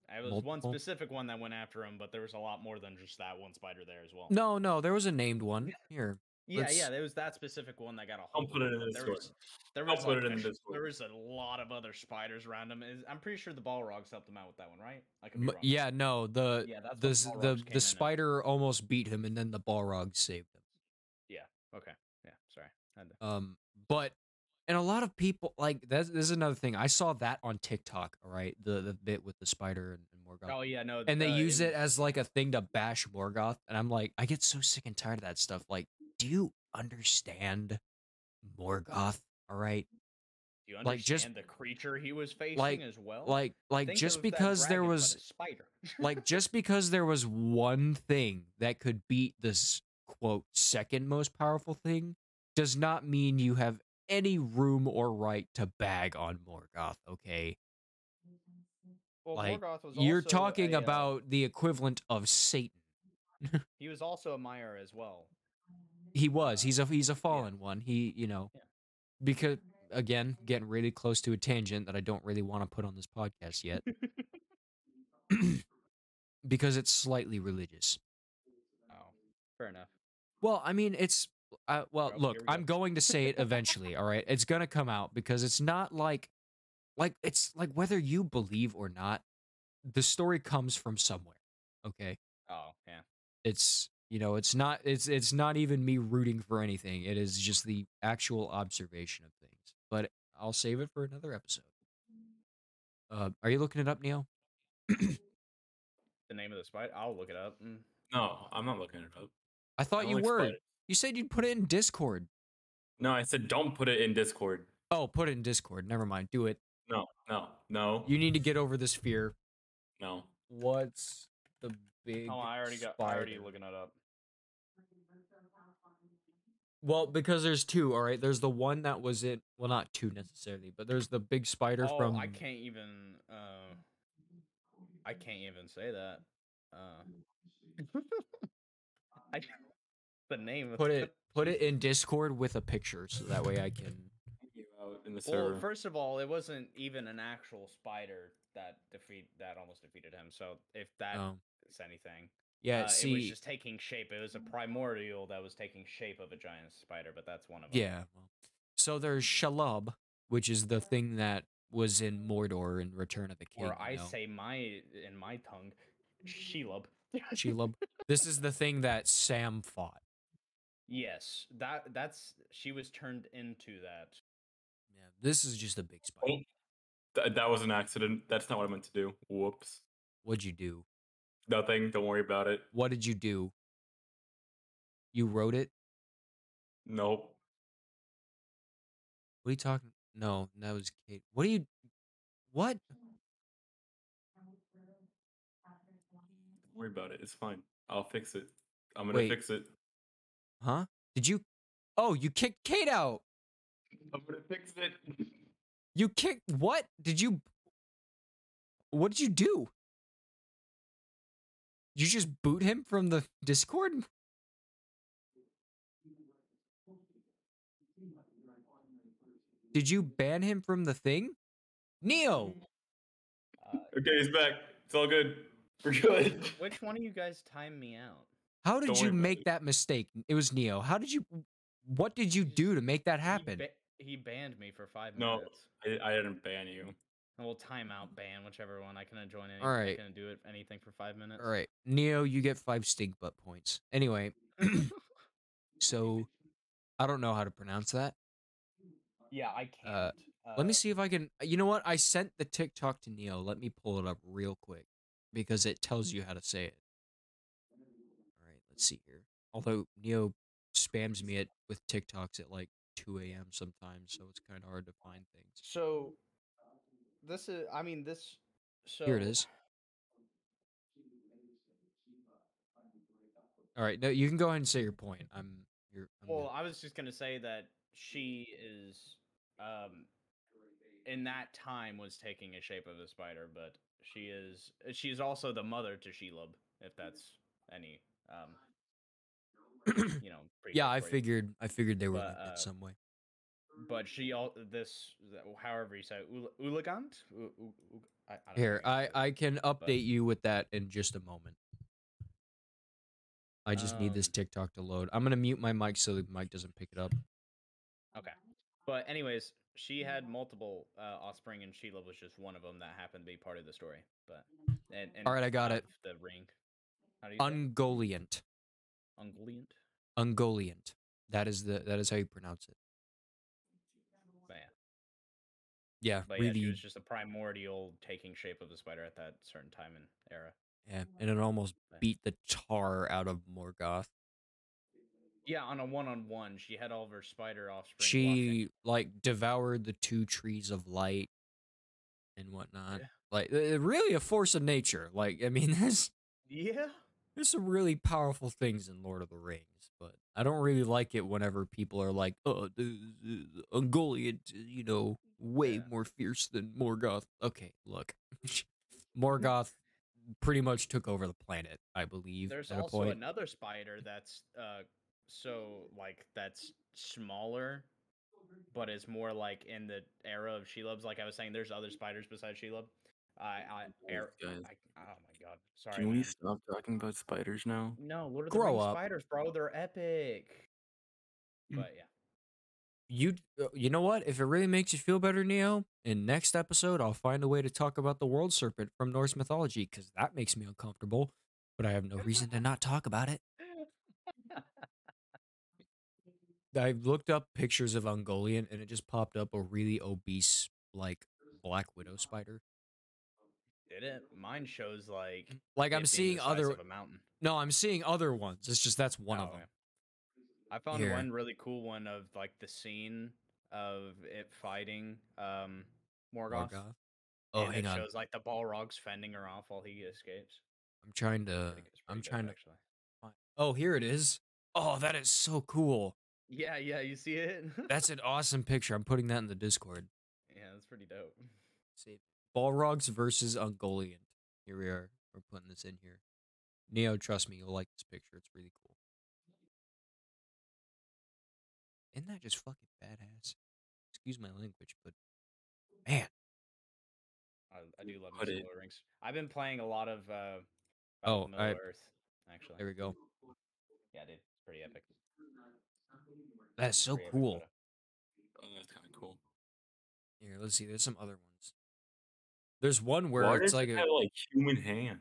It was Multiple? one specific one that went after him, but there was a lot more than just that one spider there as well. No, no, there was a named one here. Yeah, let's... yeah, there was that specific one that got a hold. I'll put it in the Discord. There was, I'll put like, it in the Discord. There was a lot of other spiders around him. I'm pretty sure the Balrogs helped him out with that one, right? I could be wrong. Yeah, no, the yeah, the the, the, the spider at. almost beat him, and then the Balrog saved him. Yeah. Okay. Yeah. Sorry. To... Um, but. And a lot of people, like, that's, this is another thing. I saw that on TikTok, all right? The the bit with the spider and, and Morgoth. Oh, yeah, no. And they uh, use it, it as, like, a thing to bash Morgoth. And I'm like, I get so sick and tired of that stuff. Like, do you understand Morgoth, all right? Do you understand like just, the creature he was facing like, as well? Like, like just because there was... spider. like, just because there was one thing that could beat this, quote, second most powerful thing does not mean you have any room or right to bag on Morgoth, okay? Well, like, Morgoth was you're also talking a, about uh, the equivalent of Satan. He was also a Maiar as well. He was. He's a he's a fallen yeah. one. He, you know, yeah. because, again, getting really close to a tangent that I don't really want to put on this podcast yet. Because it's slightly religious. Oh, fair enough. Well, I mean, it's Uh, well, oh, look, we I'm go. going to say it eventually, all right? It's going to come out because it's not like, like, it's like whether you believe or not, the story comes from somewhere, okay? Oh, yeah. It's, you know, it's not, it's, it's not even me rooting for anything. It is just the actual observation of things, but I'll save it for another episode. Uh, are you looking it up, Neil? The name of the spider? I'll look it up. Mm. No, I'm not looking it up. I thought I you were. It. You said you'd put it in Discord. No, I said don't put it in Discord. Oh, put it in Discord. Never mind. Do it. No, no, no. You need to get over this fear. No. What's the big Oh, I already got, I'm already looking it up. Well, because there's two, all right? There's the one that was in, well, not two necessarily, but there's the big spider oh, from... Oh, I can't even, uh... I can't even say that. Uh... I can't... The name. Put it put it in Discord with a picture so that way I can the server. Well, first of all, it wasn't even an actual spider that defeat that almost defeated him. So if that oh. is anything, yeah, uh, see, it was just taking shape. It was a primordial that was taking shape of a giant spider, but that's one of them. Yeah. So there's Shelob, which is the thing that was in Mordor in Return of the King. Or I you know? say my in my tongue, Shelob. Shelob. This is the thing that Sam fought. Yes, that that's she was turned into that. Yeah, this is just a big spider. Oh, th- that was an accident. That's not what I meant to do. Whoops. What'd you do? Nothing. Don't worry about it. What did you do? You wrote it? Nope. What are you talking? No, that was Kate. What are you? What? Don't worry about it. It's fine. I'll fix it. I'm gonna Wait. fix it. Huh? Did you? Oh, you kicked Kate out. I'm gonna fix it. You kicked what? Did you? What did you do? You just boot him from the Discord? Did you ban him from the thing? Neo! Uh, okay, he's back. It's all good. We're good. Which one of you guys timed me out? How did Don't you make it. that mistake? It was Neo. How did you... What did you do to make that happen? He, ba- he banned me for five minutes. No, I, I didn't ban you. And we'll timeout ban, whichever one. I couldn't join anything. All right. I couldn't do it, anything for five minutes. All right. Neo, you get five stink butt points. Anyway, so I don't know how to pronounce that. Yeah, I can't. Uh, uh, let me see if I can. You know what? I sent the TikTok to Neo. Let me pull it up real quick because it tells you how to say it. Let's see here. Although Neo spams me at with TikToks at like two a.m. sometimes, so it's kind of hard to find things. So this is, I mean, this. So here it is. All right, no, you can go ahead and say your point. I'm. You're, I'm well, gonna... I was just gonna say that she is, um, in that time was taking a shape of a spider, but she is. She is also the mother to Shelob, if that's any. Um, you know, yeah, I figured, I figured they were but, uh, in some way. But she, all this, however you say, Uligant. Here, I, I can update but, you with that in just a moment. I just um, need this TikTok to load. I'm gonna mute my mic so the mic doesn't pick it up. Okay, but anyways, she had multiple uh, offspring, and Shelob was just one of them that happened to be part of the story. But and, and all right, I got it. The ring. Ungoliant. Ungoliant. Ungoliant. That is the that is how you pronounce it. Man. Yeah, but really. Yeah, it was just a primordial taking shape of the spider at that certain time and era. Yeah, and it almost Man. beat the tar out of Morgoth. Yeah, on a one-on-one, she had all of her spider offspring. She walking. like devoured the two trees of light and whatnot. Yeah. Like really a force of nature. Like I mean, this. Yeah. There's some really powerful things in Lord of the Rings, but I don't really like it whenever people are like, oh, the, the, the Ungoliant, you know, way yeah. more fierce than Morgoth. Okay, look. Morgoth pretty much took over the planet, I believe. There's at also a point. another spider that's uh, so, like, that's smaller, but is more like in the era of Shelob's. Like I was saying, there's other spiders besides Shelob. I, I, air, I, oh my god! Sorry. Can we man. stop talking about spiders now? No, Lord of the Rings spiders, bro. They're epic. But yeah, you you know what? If it really makes you feel better, Neo, in next episode, I'll find a way to talk about the world serpent from Norse mythology because that makes me uncomfortable. But I have no reason to not talk about it. I looked up pictures of Ungoliant, and it just popped up a really obese, like black widow spider. Did it? Mine shows like like I'm seeing other no I'm seeing other ones. It's just that's one oh, of them. Yeah. I found Here. one really cool one of like the scene of it fighting um Morgoth. Morgoth. Oh, and hang it on. Shows like the Balrog's fending her off while he escapes. I'm trying to. I'm good, trying actually. to. Oh, here it is. Oh, that is so cool. Yeah, yeah. You see it? That's an awesome picture. I'm putting that in the Discord. Yeah, that's pretty dope. See. Balrogs versus Ungoliant. Here we are. We're putting this in here. Neo, trust me, you'll like this picture. It's really cool. Isn't that just fucking badass? It's Excuse my language, but man. I, I do love Lord of the Rings. I've been playing a lot of uh, oh, Middle I, Earth, actually. There we go. Yeah, dude. It's pretty epic. That's so pretty cool. Epic, oh, that's kind of cool. Here, let's see. There's some other ones. There's one where Why it's like it a like human hands.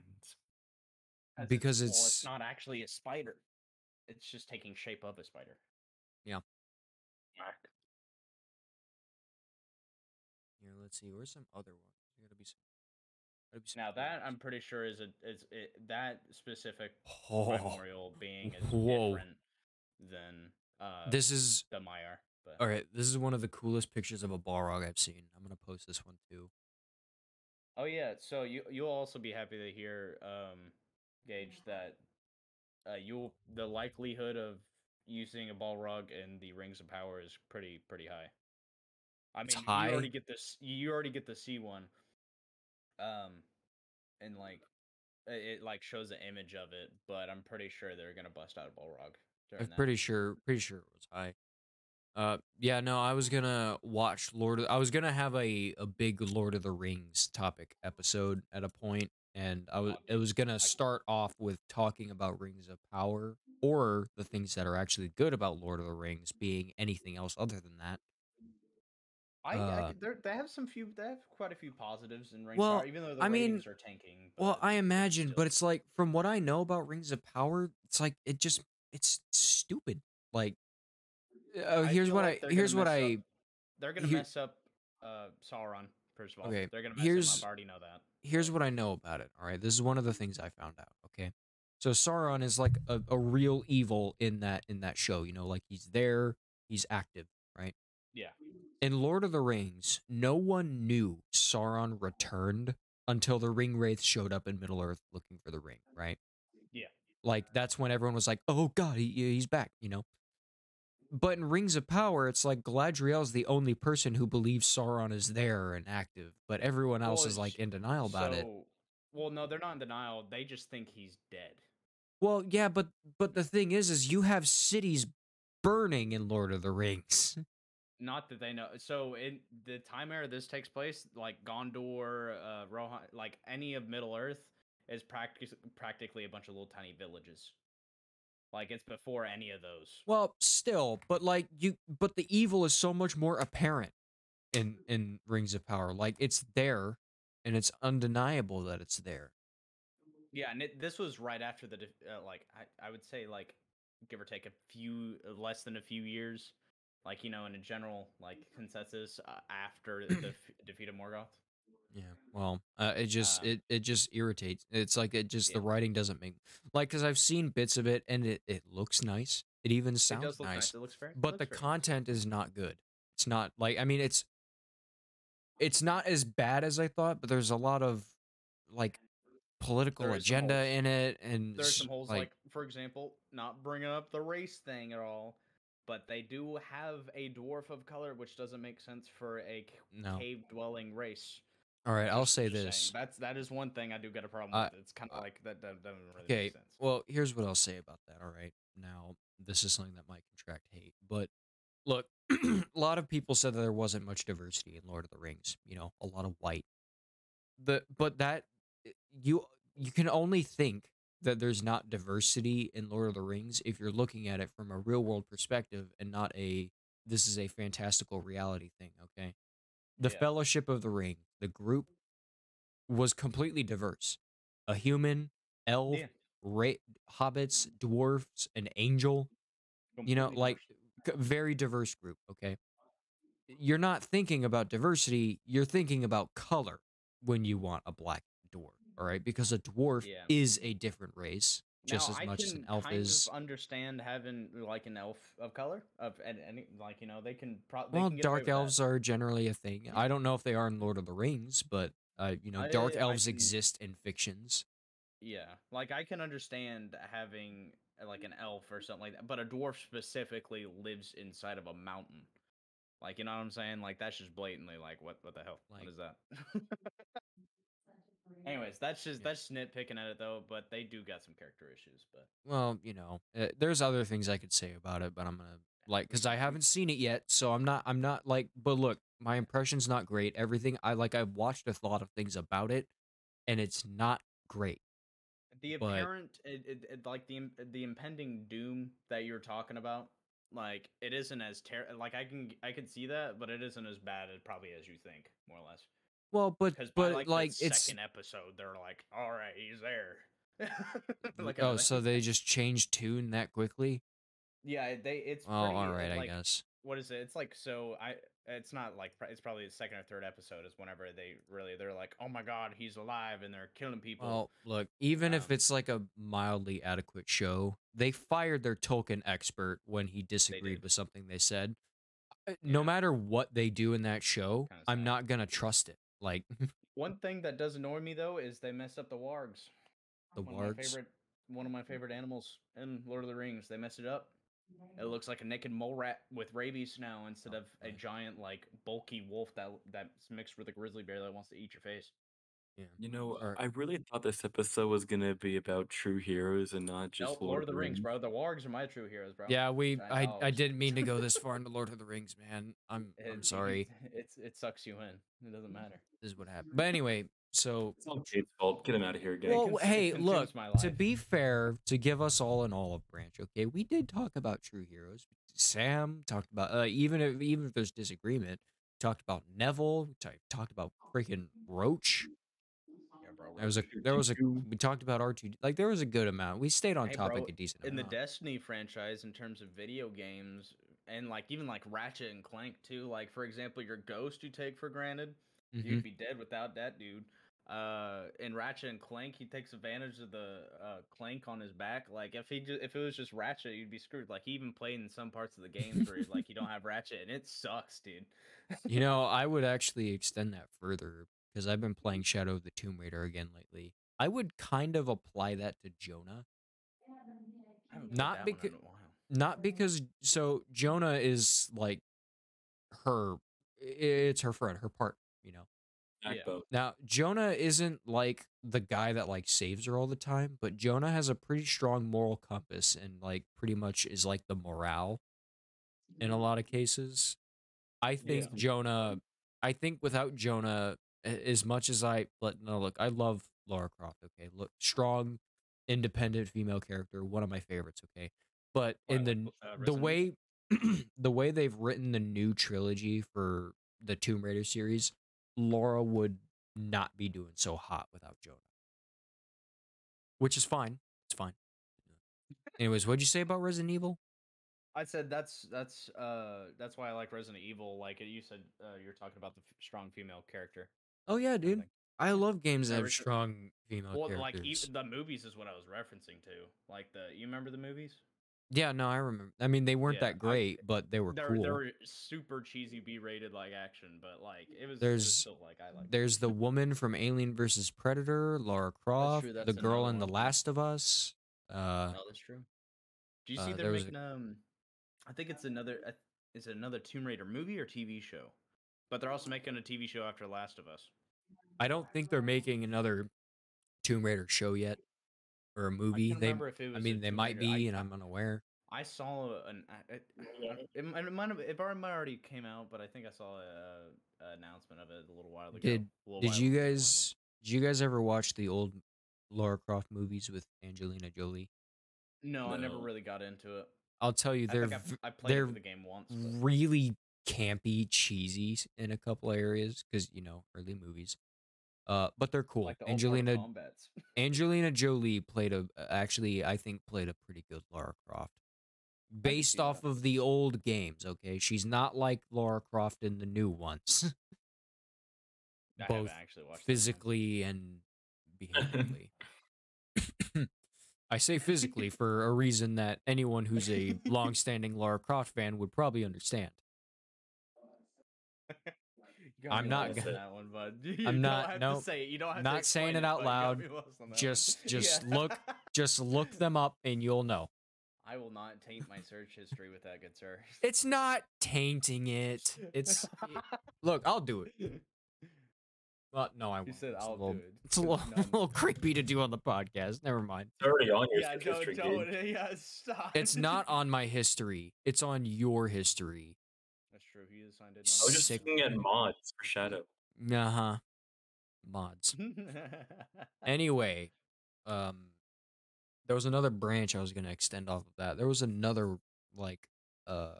Because it's, well, it's not actually a spider. It's just taking shape of a spider. Yeah. Here, let's see. Where's some other ones? There gotta be some. Gotta be some now that ones. I'm pretty sure is a is it, that specific oh. primordial being is Whoa. different than uh, this is the Maiar. But. All right, this is one of the coolest pictures of a Balrog I've seen. I'm gonna post this one too. Oh yeah, so you you'll also be happy to hear, um, Gage, that uh, you'll the likelihood of using a Balrog in the Rings of Power is pretty pretty high. I mean, you already get this. You already get the C one, um, and like it like shows an image of it, but I'm pretty sure they're gonna bust out a Balrog. I'm that. pretty sure. Pretty sure it was high. Uh, yeah, no, I was gonna watch Lord. Of, I was gonna have a, a big Lord of the Rings topic episode at a point, and I was it was gonna start off with talking about Rings of Power or the things that are actually good about Lord of the Rings, being anything else other than that. I, uh, I they have some few. They have quite a few positives in Rings of well, Power, even though the I ratings mean, are tanking. Well, I imagine, still. But it's like from what I know about Rings of Power, it's like it just it's stupid, like. Oh, here's what I. Here's what I. They're gonna mess up uh, Sauron. First of all, okay. They're gonna mess him up. I already know that. Here's what I know about it. All right, this is one of the things I found out. Okay, so Sauron is like a, a real evil in that in that show. You know, like he's there, he's active, right? Yeah. In Lord of the Rings, no one knew Sauron returned until the Ringwraith showed up in Middle Earth looking for the ring, right? Yeah. Like that's when everyone was like, "Oh God, he he's back," you know. But in Rings of Power, it's like Galadriel's the only person who believes Sauron is there and active, but everyone else well, is like in denial about so, it. Well, no, they're not in denial. They just think he's dead. Well, yeah, but but the thing is, is you have cities burning in Lord of the Rings. Not that they know. So in the time era this takes place, like Gondor, uh, Rohan, like any of Middle Earth is practic- practically a bunch of little tiny villages. Like, it's before any of those. Well, still, but, like, you... But the evil is so much more apparent in, in Rings of Power. Like, it's there, and it's undeniable that it's there. Yeah, and it, this was right after the... Uh, like, I, I would say, like, give or take a few... Less than a few years. Like, you know, in a general, like, consensus uh, after the defeat of Morgoth. Yeah, well, uh, it just uh, it, it just irritates. It's like it just yeah. the writing doesn't make like because I've seen bits of it and it, it looks nice. It even sounds it does look nice. nice. It looks fair. But the fair. content is not good. It's not like I mean it's it's not as bad as I thought. But there's a lot of like political agenda in it, and there's some holes. Like, like for example, not bringing up the race thing at all. But they do have a dwarf of color, which doesn't make sense for a no. cave dwelling race. All right, I'll say this. That's that is one thing I do get a problem uh, with. It's kind of uh, like that doesn't really okay, make sense. Well, here's what I'll say about that. All right, now this is something that might contract hate, but look, a lot of people said that there wasn't much diversity in Lord of the Rings. You know, a lot of white. The but that you you can only think that there's not diversity in Lord of the Rings if you're looking at it from a real world perspective and not a this is a fantastical reality thing. Okay, the yeah. Fellowship of the Ring. The group was completely diverse. A human, elf, yeah. ra- hobbits, dwarves, an angel. Completely you know, like, diverse. Very diverse group, okay? You're not thinking about diversity. You're thinking about color when you want a black dwarf, all right? Because a dwarf yeah. is a different race, just now, as much as an elf kind is. I understand having, like, an elf of color. of and, and Like, you know, they can probably... Well, can get dark elves that. are generally a thing. I don't know if they are in Lord of the Rings, but, uh, you know, I, dark I, elves I can, exist in fictions. Yeah. Like, I can understand having, like, an elf or something like that, but a dwarf specifically lives inside of a mountain. Like, you know what I'm saying? Like, that's just blatantly, like, what, what the hell? Like, what is that? Anyways, that's just yeah. that's nitpicking at it though, but they do got some character issues. But well, you know, uh, there's other things I could say about it, but I'm gonna Like, because I haven't seen it yet, so I'm not, I'm not like, but look, my impression's not great. Everything, I like, I've watched a lot of things about it, and it's not great. The apparent, but... it, it, it, like, the the impending doom that you're talking about, like, it isn't as, ter- like, I can, I can see that, but it isn't as bad as probably as you think, more or less. Well, but, but, by, like, like the it's... second episode, they're like, all right, he's there. Like, oh, so they just changed tune that quickly? Yeah, they it's. Oh, all right, like, I guess. What is it? It's like so. I. It's not like it's probably the second or third episode is whenever they really they're like, oh my god, he's alive, and they're killing people. Well, look, even um, if it's like a mildly adequate show, they fired their Tolkien expert when he disagreed with something they said. Yeah. No matter what they do in that show, kind of I'm not gonna trust it. Like one thing that does annoy me though is they messed up the wargs. The one wargs. Of my favorite, one of my favorite animals in Lord of the Rings. They messed it up. It looks like a naked mole rat with rabies now instead of a giant, like, bulky wolf that that's mixed with a grizzly bear that wants to eat your face. Yeah, you know, or, I really thought this episode was gonna be about true heroes and not just nope, Lord, Lord of the Rings, Rings, bro. The wargs are my true heroes, bro. Yeah, we. I I, I didn't mean to go this far into Lord of the Rings, man. I'm it, I'm sorry. It's it sucks you in. It doesn't matter. This is what happened. But anyway, so it's all Jade's fault. Get him out of here, guys. Well, hey, look. To be fair, to give us all an olive branch, okay? We did talk about true heroes. Sam talked about uh, even if even if there's disagreement. Talked about Neville. T- talked about freaking Roach. There was a there was a we talked about R two, like there was a good amount. We stayed on hey, topic bro, a decent in amount. In the Destiny franchise, in terms of video games and like even like Ratchet and Clank too, like for example, your ghost you take for granted, mm-hmm. you'd be dead without that dude. Uh, in Ratchet and Clank, he takes advantage of the uh, Clank on his back. Like if he ju- if it was just Ratchet, you'd be screwed. Like he even played in some parts of the games where like you don't have Ratchet, and it sucks, dude. You know, I would actually extend that further. Because I've been playing Shadow of the Tomb Raider again lately. I would kind of apply that to Jonah. Not because, not because, so Jonah is like her, it's her friend, her partner, you know. Yeah. Now, Jonah isn't like the guy that like saves her all the time, but Jonah has a pretty strong moral compass and like pretty much is like the morale in a lot of cases. I think yeah. Jonah, I think without Jonah, as much as I, but no, look, I love Lara Croft, okay? Look, strong, independent female character, one of my favorites, okay? But wow, in the uh, the way the way they've written the new trilogy for the Tomb Raider series, Lara would not be doing so hot without Jonah. Which is fine. It's fine. Anyways, what'd you say about Resident Evil? I said that's that's uh that's why I like Resident Evil. Like you said, uh, you're talking about the f- strong female character. Oh yeah, dude. I love games that have strong female well, characters. Well, like even the movies is what I was referencing to. Like the you remember the movies? Yeah, no, I remember. I mean, they weren't yeah, that great, I, but they were cool. They were super cheesy B-rated like action, but like it was, there's, it was still like I like. There's the woman from Alien versus Predator, Lara Croft, that's that's the girl in The Last of Us. Uh, no, that's true. Do you see uh, they're making a, um I think it's another uh, is it another Tomb Raider movie or T V show? But they're also making a T V show after Last of Us. I don't think they're making another Tomb Raider show yet or a movie. I, they, if it was I mean, they Tomb might Raider. be, I, and I'm unaware. I saw an. I, it, it might have, it already came out, but I think I saw a, a announcement of it a little while ago. Did while Did you ago, guys? Did you guys ever watch the old Lara Croft movies with Angelina Jolie? No, no. I never really got into it. I'll tell you, they're I think I, I played they're the game once, but... really campy, cheesy in a couple areas because you know early movies, uh, but they're cool. Like the Angelina Angelina Jolie played a actually I think played a pretty good Lara Croft, based off that. of the old games. Okay, she's not like Lara Croft in the new ones, both actually watched physically and behaviorally. I say physically for a reason that anyone who's a long-standing Lara Croft fan would probably understand. I'm not gonna. That one, bud. I'm not. No, nope, not saying it out it, loud. Just, just yeah. look, just look them up, and you'll know. I will not taint my search history with that, good sir. It's not tainting it. It's look. I'll do it. Well, no, I won't. You said I'll do it. It's a little, a little creepy to do on the podcast. Never mind. It's already on your yeah, history. Don't, don't, yeah, stop. It's not on my history. It's on your history. That's true. He assigned it. I was just Sick. looking at mods for Shadow. Uh huh. Mods. Anyway, um, there was another branch I was gonna extend off of that. There was another like uh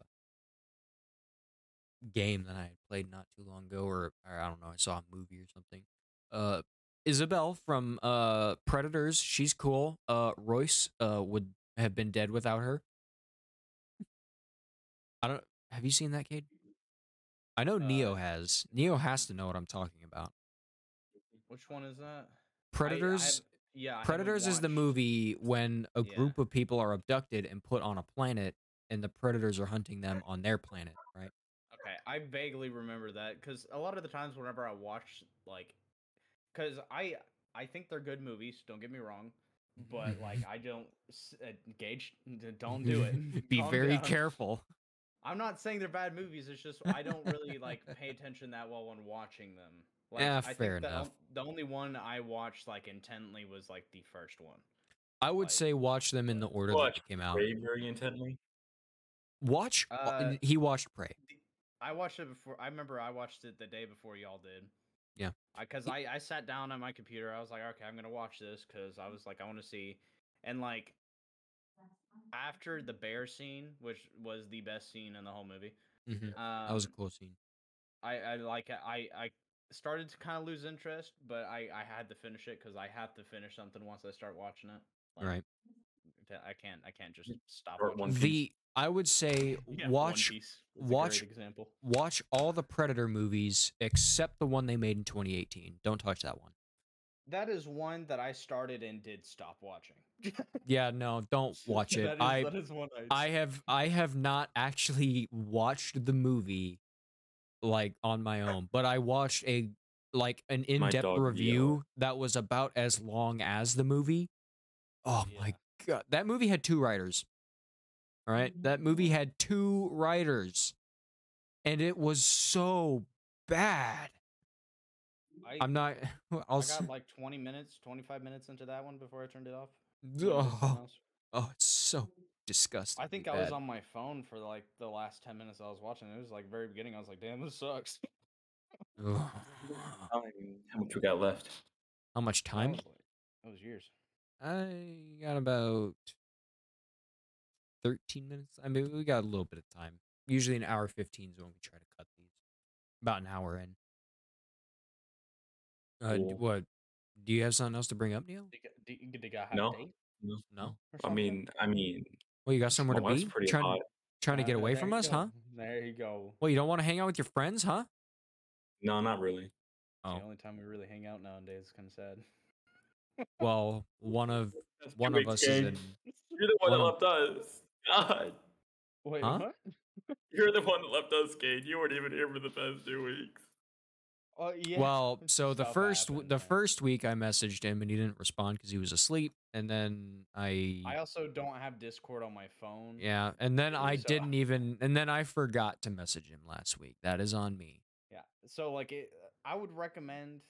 game that I had played not too long ago, or, or I don't know, I saw a movie or something. Uh, Isabel from uh Predators, she's cool. Uh, Royce uh would have been dead without her. I don't. Have you seen that, Cade? I know uh, Neo has. Neo has to know what I'm talking about. Which one is that? Predators. I, I, yeah. I Predators is the movie when a yeah. group of people are abducted and put on a planet, and the predators are hunting them on their planet, right? Okay, I vaguely remember that because a lot of the times whenever I watch, like, because I I think they're good movies. Don't get me wrong, but like I don't uh, Gage. Don't do it. Be Calm very down. careful. I'm not saying they're bad movies. It's just I don't really like pay attention that well when watching them. Like, yeah, I fair think enough. The, the only one I watched like intently was like the first one. I would like, say watch them in the order that they came out. Prey very intently. Watch. Uh, he watched Prey. I watched it before. I remember I watched it the day before y'all did. Yeah. Because I, I, I sat down on my computer. I was like, okay, I'm gonna watch this because I was like, I want to see, and like. After the bear scene, which was the best scene in the whole movie, mm-hmm. um, that was a cool scene. I, I like I I started to kind of lose interest, but I, I had to finish it because I have to finish something once I start watching it. Like, right. I can't I can't just stop. One the I would say yeah, watch watch example. Watch all the Predator movies except the one they made in twenty eighteen. Don't touch that one. That is one that I started and did stop watching. Yeah, no, don't watch it. That is, I, that is one I, I have I have not actually watched the movie like on my own, but I watched a like an in-depth review Leo. that was about as long as the movie. Oh yeah. My god. That movie had two writers. All right? That movie had two writers. And it was so bad. I, I'm not. I'll, I got like twenty minutes, twenty-five minutes into that one before I turned it off. Oh, oh it's so disgusting. I think bad. I was on my phone for like the last ten minutes I was watching. It was like very beginning. I was like, damn, this sucks. How much we got left? How much time? That was, like, that was years. I got about thirteen minutes. I mean, we got a little bit of time. Usually an hour fifteen is when we try to cut these. About an hour in. Uh, cool. What? Do you have something else to bring up, Neil? Do you, do you have no. Date? no, no, I mean, I mean. Well, you got somewhere oh, to be. Trying, hot. trying to get uh, away from us, go. huh? There you go. Well, you don't want to hang out with your friends, huh? No, not really. Oh. The only time we really hang out nowadays is kind of sad. Well, one of one of us game. is in. You're the one, one that left of... us. God. Wait, huh? What? You're the one that left us, Kate. You weren't even here for the past two weeks. Oh, yeah. Well, so the Stuff first happened, the man. first week I messaged him and he didn't respond because he was asleep, and then I I also don't have Discord on my phone. Yeah, and then I so didn't I... even and then I forgot to message him last week. That is on me. Yeah, so like it, I would recommend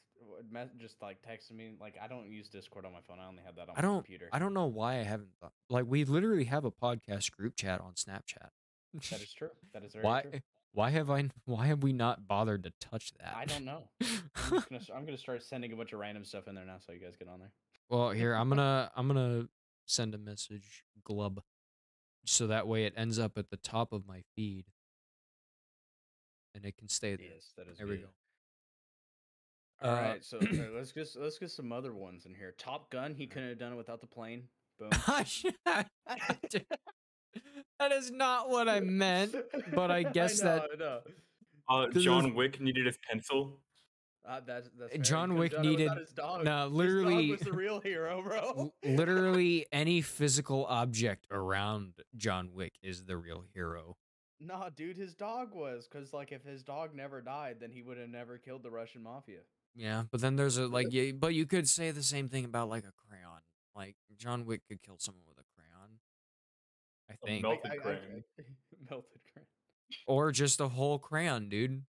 just like texting me. Like I don't use Discord on my phone. I only have that on I my don't, computer. I don't know why I haven't. Thought, like we literally have a podcast group chat on Snapchat. That is true. That is very why? true. Why have I? Why have we not bothered to touch that? I don't know. I'm gonna, I'm gonna start sending a bunch of random stuff in there now, so you guys get on there. Well, here I'm gonna I'm gonna send a message, Glub, so that way it ends up at the top of my feed, and it can stay there. Yes, that is. There we go. All uh, right, so okay, let's get let's get some other ones in here. Top Gun. He couldn't have done it without the plane. Boom. That is not what I meant, but I guess I know, that. I know. Uh, John Wick needed his pencil. Uh, that's, that's John Wick needed. No, literally. His dog was the real hero, bro. Literally, any physical object around John Wick is the real hero. Nah, dude, his dog was. Because, like, if his dog never died, then he would have never killed the Russian mafia. Yeah, but then there's a, like, yeah, but you could say the same thing about, like, a crayon. Like, John Wick could kill someone with a crayon. I think. A melted I, I, crayon. I, I, I, melted crayon. Or just a whole crayon, dude.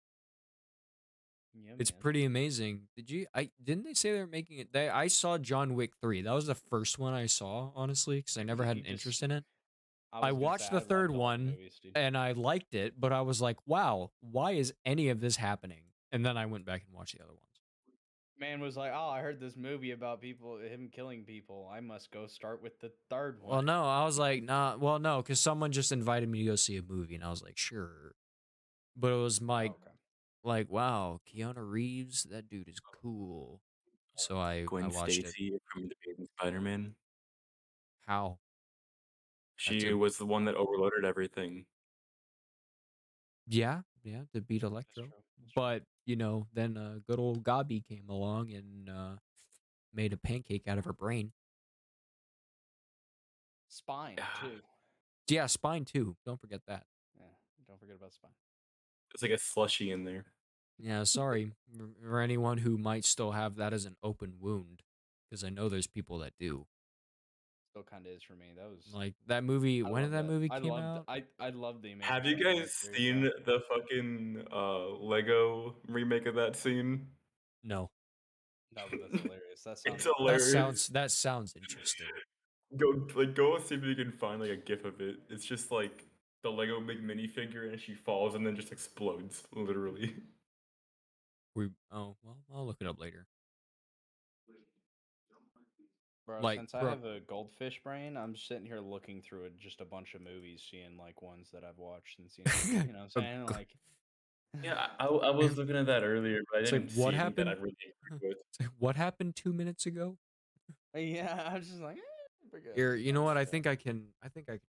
Yeah, it's man. pretty amazing. Did you? I didn't they say they were making it? They, I saw John Wick three. That was the first one I saw, honestly, because I never had an just, interest in it. I, I watched the I third one movies, and I liked it, but I was like, wow, why is any of this happening? And then I went back and watched the other ones. Man was like, oh, I heard this movie about people, him killing people. I must go start with the third one. Well, no, I was like, nah, well, no, because someone just invited me to go see a movie, and I was like, sure. But it was my, okay. like, wow, Keanu Reeves, that dude is cool. So I, Gwen I watched Stacy it. from the Amazing Spider-Man. How? She was the one that overloaded everything. Yeah, yeah, to beat Electro. That's true. That's true. But... You know, then uh, good old Gabi came along and uh, made a pancake out of her brain. Spine, too. Yeah, spine, too. Don't forget that. Yeah, don't forget about spine. It's like a slushy in there. Yeah, sorry for anyone who might still have that as an open wound, because I know there's people that do. Still kind of is for me. That was like that movie. I when did that, that movie I came loved, out? I I love the. Amazing Have you guys seen that. the fucking uh, Lego remake of that scene? No. No, but that's hilarious. That sounds. It's hilarious. That sounds. That sounds interesting. Go like go see if you can find like a GIF of it. It's just like the Lego minifigure, and she falls and then just explodes, literally. We oh well, I'll look it up later. Bro, like, since bro. I have a goldfish brain, I'm sitting here looking through a, just a bunch of movies, seeing like ones that I've watched and seeing, you know, what I'm saying like, yeah, I, I was looking at that earlier, but I it's didn't like, what see happened? That I really like, what happened two minutes ago? Yeah, I was just like, eh, Here, you know what? I think I can. I think I can.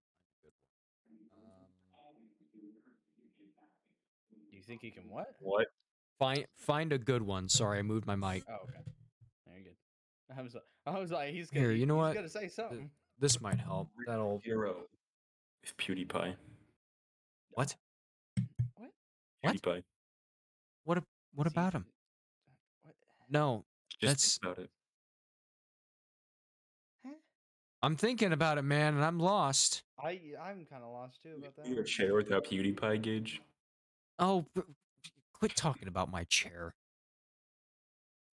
Um, Do you think you can what? What? Find find a good one. Sorry, I moved my mic. Oh, okay. Very good. I was, I was like, he's gonna, Here, you know he's what? gonna say something. This might help. That'll hero is PewDiePie. What? What? PewDiePie. What? What about him? What? No, Just that's about it. Huh? I'm thinking about it, man, and I'm lost. I, I'm kind of lost too about that. Your chair without PewDiePie, Gage. Oh, but, quit talking about my chair.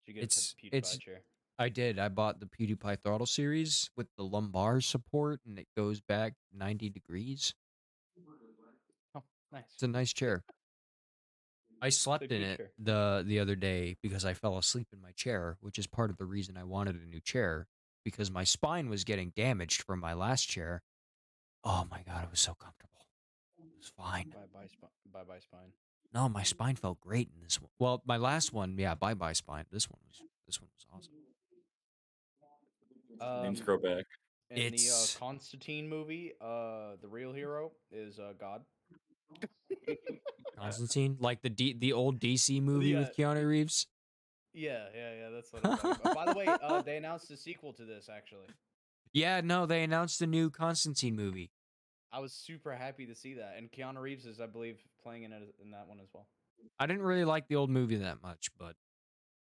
Did you get it's, a PewDiePie it's, chair? I did. I bought the PewDiePie Throttle Series with the lumbar support, and it goes back ninety degrees. Oh, nice. It's a nice chair. I slept in it the, the other day because I fell asleep in my chair, which is part of the reason I wanted a new chair, because my spine was getting damaged from my last chair. Oh, my God. It was so comfortable. It was fine. Bye-bye, sp- bye-bye spine. No, my spine felt great in this one. Well, my last one, yeah, bye-bye spine. This one was, this one was awesome. Um, Names grow back. In it's... the uh, Constantine movie, uh, the real hero is uh, God. Constantine, like the D- the old D C movie yeah. with Keanu Reeves. Yeah, yeah, yeah. That's what I'm talking about. By the way, uh, they announced a sequel to this actually. Yeah, no, they announced a new Constantine movie. I was super happy to see that, and Keanu Reeves is, I believe, playing in it in that one as well. I didn't really like the old movie that much, but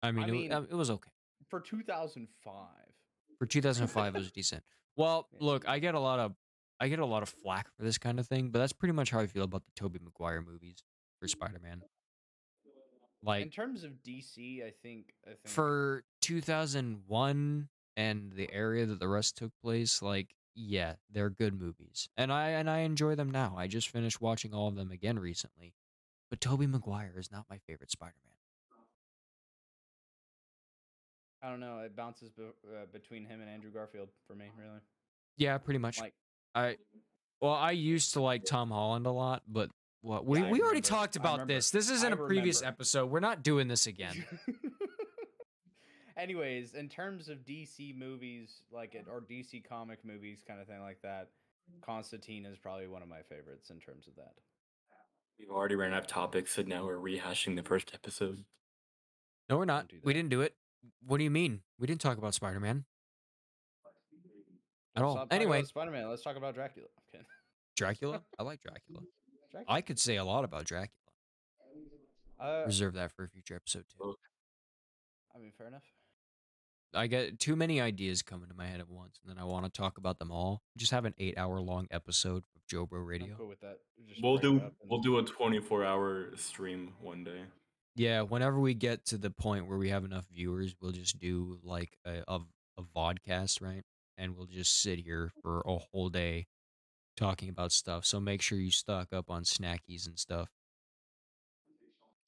I mean, I mean it, it was okay for two thousand five. For two thousand five, it was decent. Well, look, I get a lot of, I get a lot of flack for this kind of thing, but that's pretty much how I feel about the Tobey Maguire movies for Spider-Man. Like in terms of D C, I think, I think for two thousand one and the area that the rest took place, like yeah, they're good movies, and I and I enjoy them now. I just finished watching all of them again recently, but Tobey Maguire is not my favorite Spider-Man. I don't know. It bounces be- uh, between him and Andrew Garfield for me, really. Yeah, pretty much. Like, I, well, I used to like Tom Holland a lot, but what well, we yeah, we already talked about this. This is in I a previous remember. episode. We're not doing this again. Anyways, in terms of D C movies, like or D C comic movies, kind of thing like that, Constantine is probably one of my favorites in terms of that. We've already ran out of topics, so now we're rehashing the first episode. No, we're not. We didn't do it. What do you mean? We didn't talk about Spider-Man at all. Anyway, Spider-Man. Let's talk about Dracula. Okay. Dracula? I like Dracula. Dracula. I could say a lot about Dracula. Uh, Reserve that for a future episode too. I mean, fair enough. I get too many ideas coming to my head at once, and then I want to talk about them all. Just have an eight-hour-long episode of JoBro Radio. I'm cool with that. Just we'll do. We'll do a twenty-four-hour stream one day. Yeah, whenever we get to the point where we have enough viewers, we'll just do like a a, a vodcast, right? And we'll just sit here for a whole day talking about stuff. So make sure you stock up on snackies and stuff.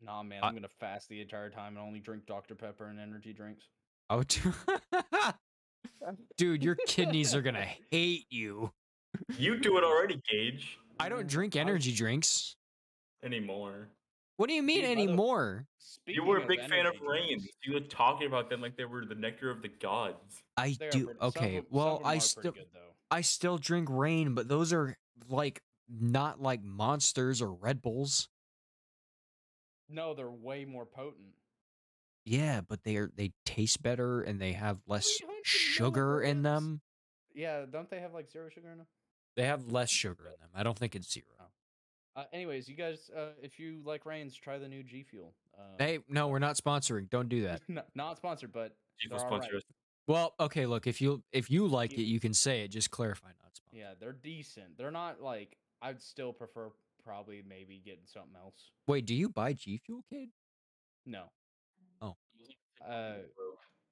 Nah, man, I'm I, gonna fast the entire time and only drink Doctor Pepper and energy drinks. Oh, dude, your kidneys are gonna hate you. You do it already, Gage. I don't drink energy drinks anymore. What do you mean, dude, anymore? You were a big fan of rains. You were talking about them like they were the nectar of the gods. I they do. Pretty, okay. Some, well, some I still good, I still drink rain, but those are like not like Monsters or Red Bulls. No, they're way more potent. Yeah, but they are they taste better and they have less sugar in them. Yeah, don't they have like zero sugar in them? They have less sugar in them. I don't think it's zero. Uh, anyways, you guys, uh, if you like rains, try the new G Fuel. Uh, hey, no, we're not sponsoring. Don't do that. Not, not sponsored, but sponsor right. Well, okay, look, if you if you like it, you can say it. Just clarify, not sponsored. Yeah, they're decent. They're not like I'd still prefer probably maybe getting something else. Wait, do you buy G Fuel, kid? No. Oh. Uh,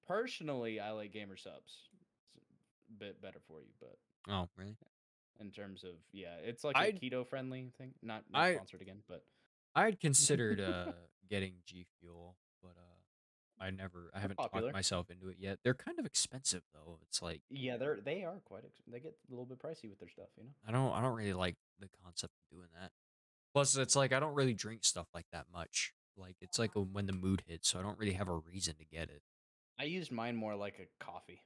personally, I like Gamer Subs. It's a bit better for you, but. Oh, really? In terms of, yeah, it's like I'd, a keto-friendly thing. Not, not I, sponsored again, but... I'd considered uh, getting G Fuel, but uh, I never, I haven't talked myself into it yet. They're kind of expensive, though. It's like... Yeah, they're, they are quite expensive. They get a little bit pricey with their stuff, you know? I don't I don't really like the concept of doing that. Plus, it's like, I don't really drink stuff like that much. Like, it's like a, when the mood hits, so I don't really have a reason to get it. I used mine more like a coffee.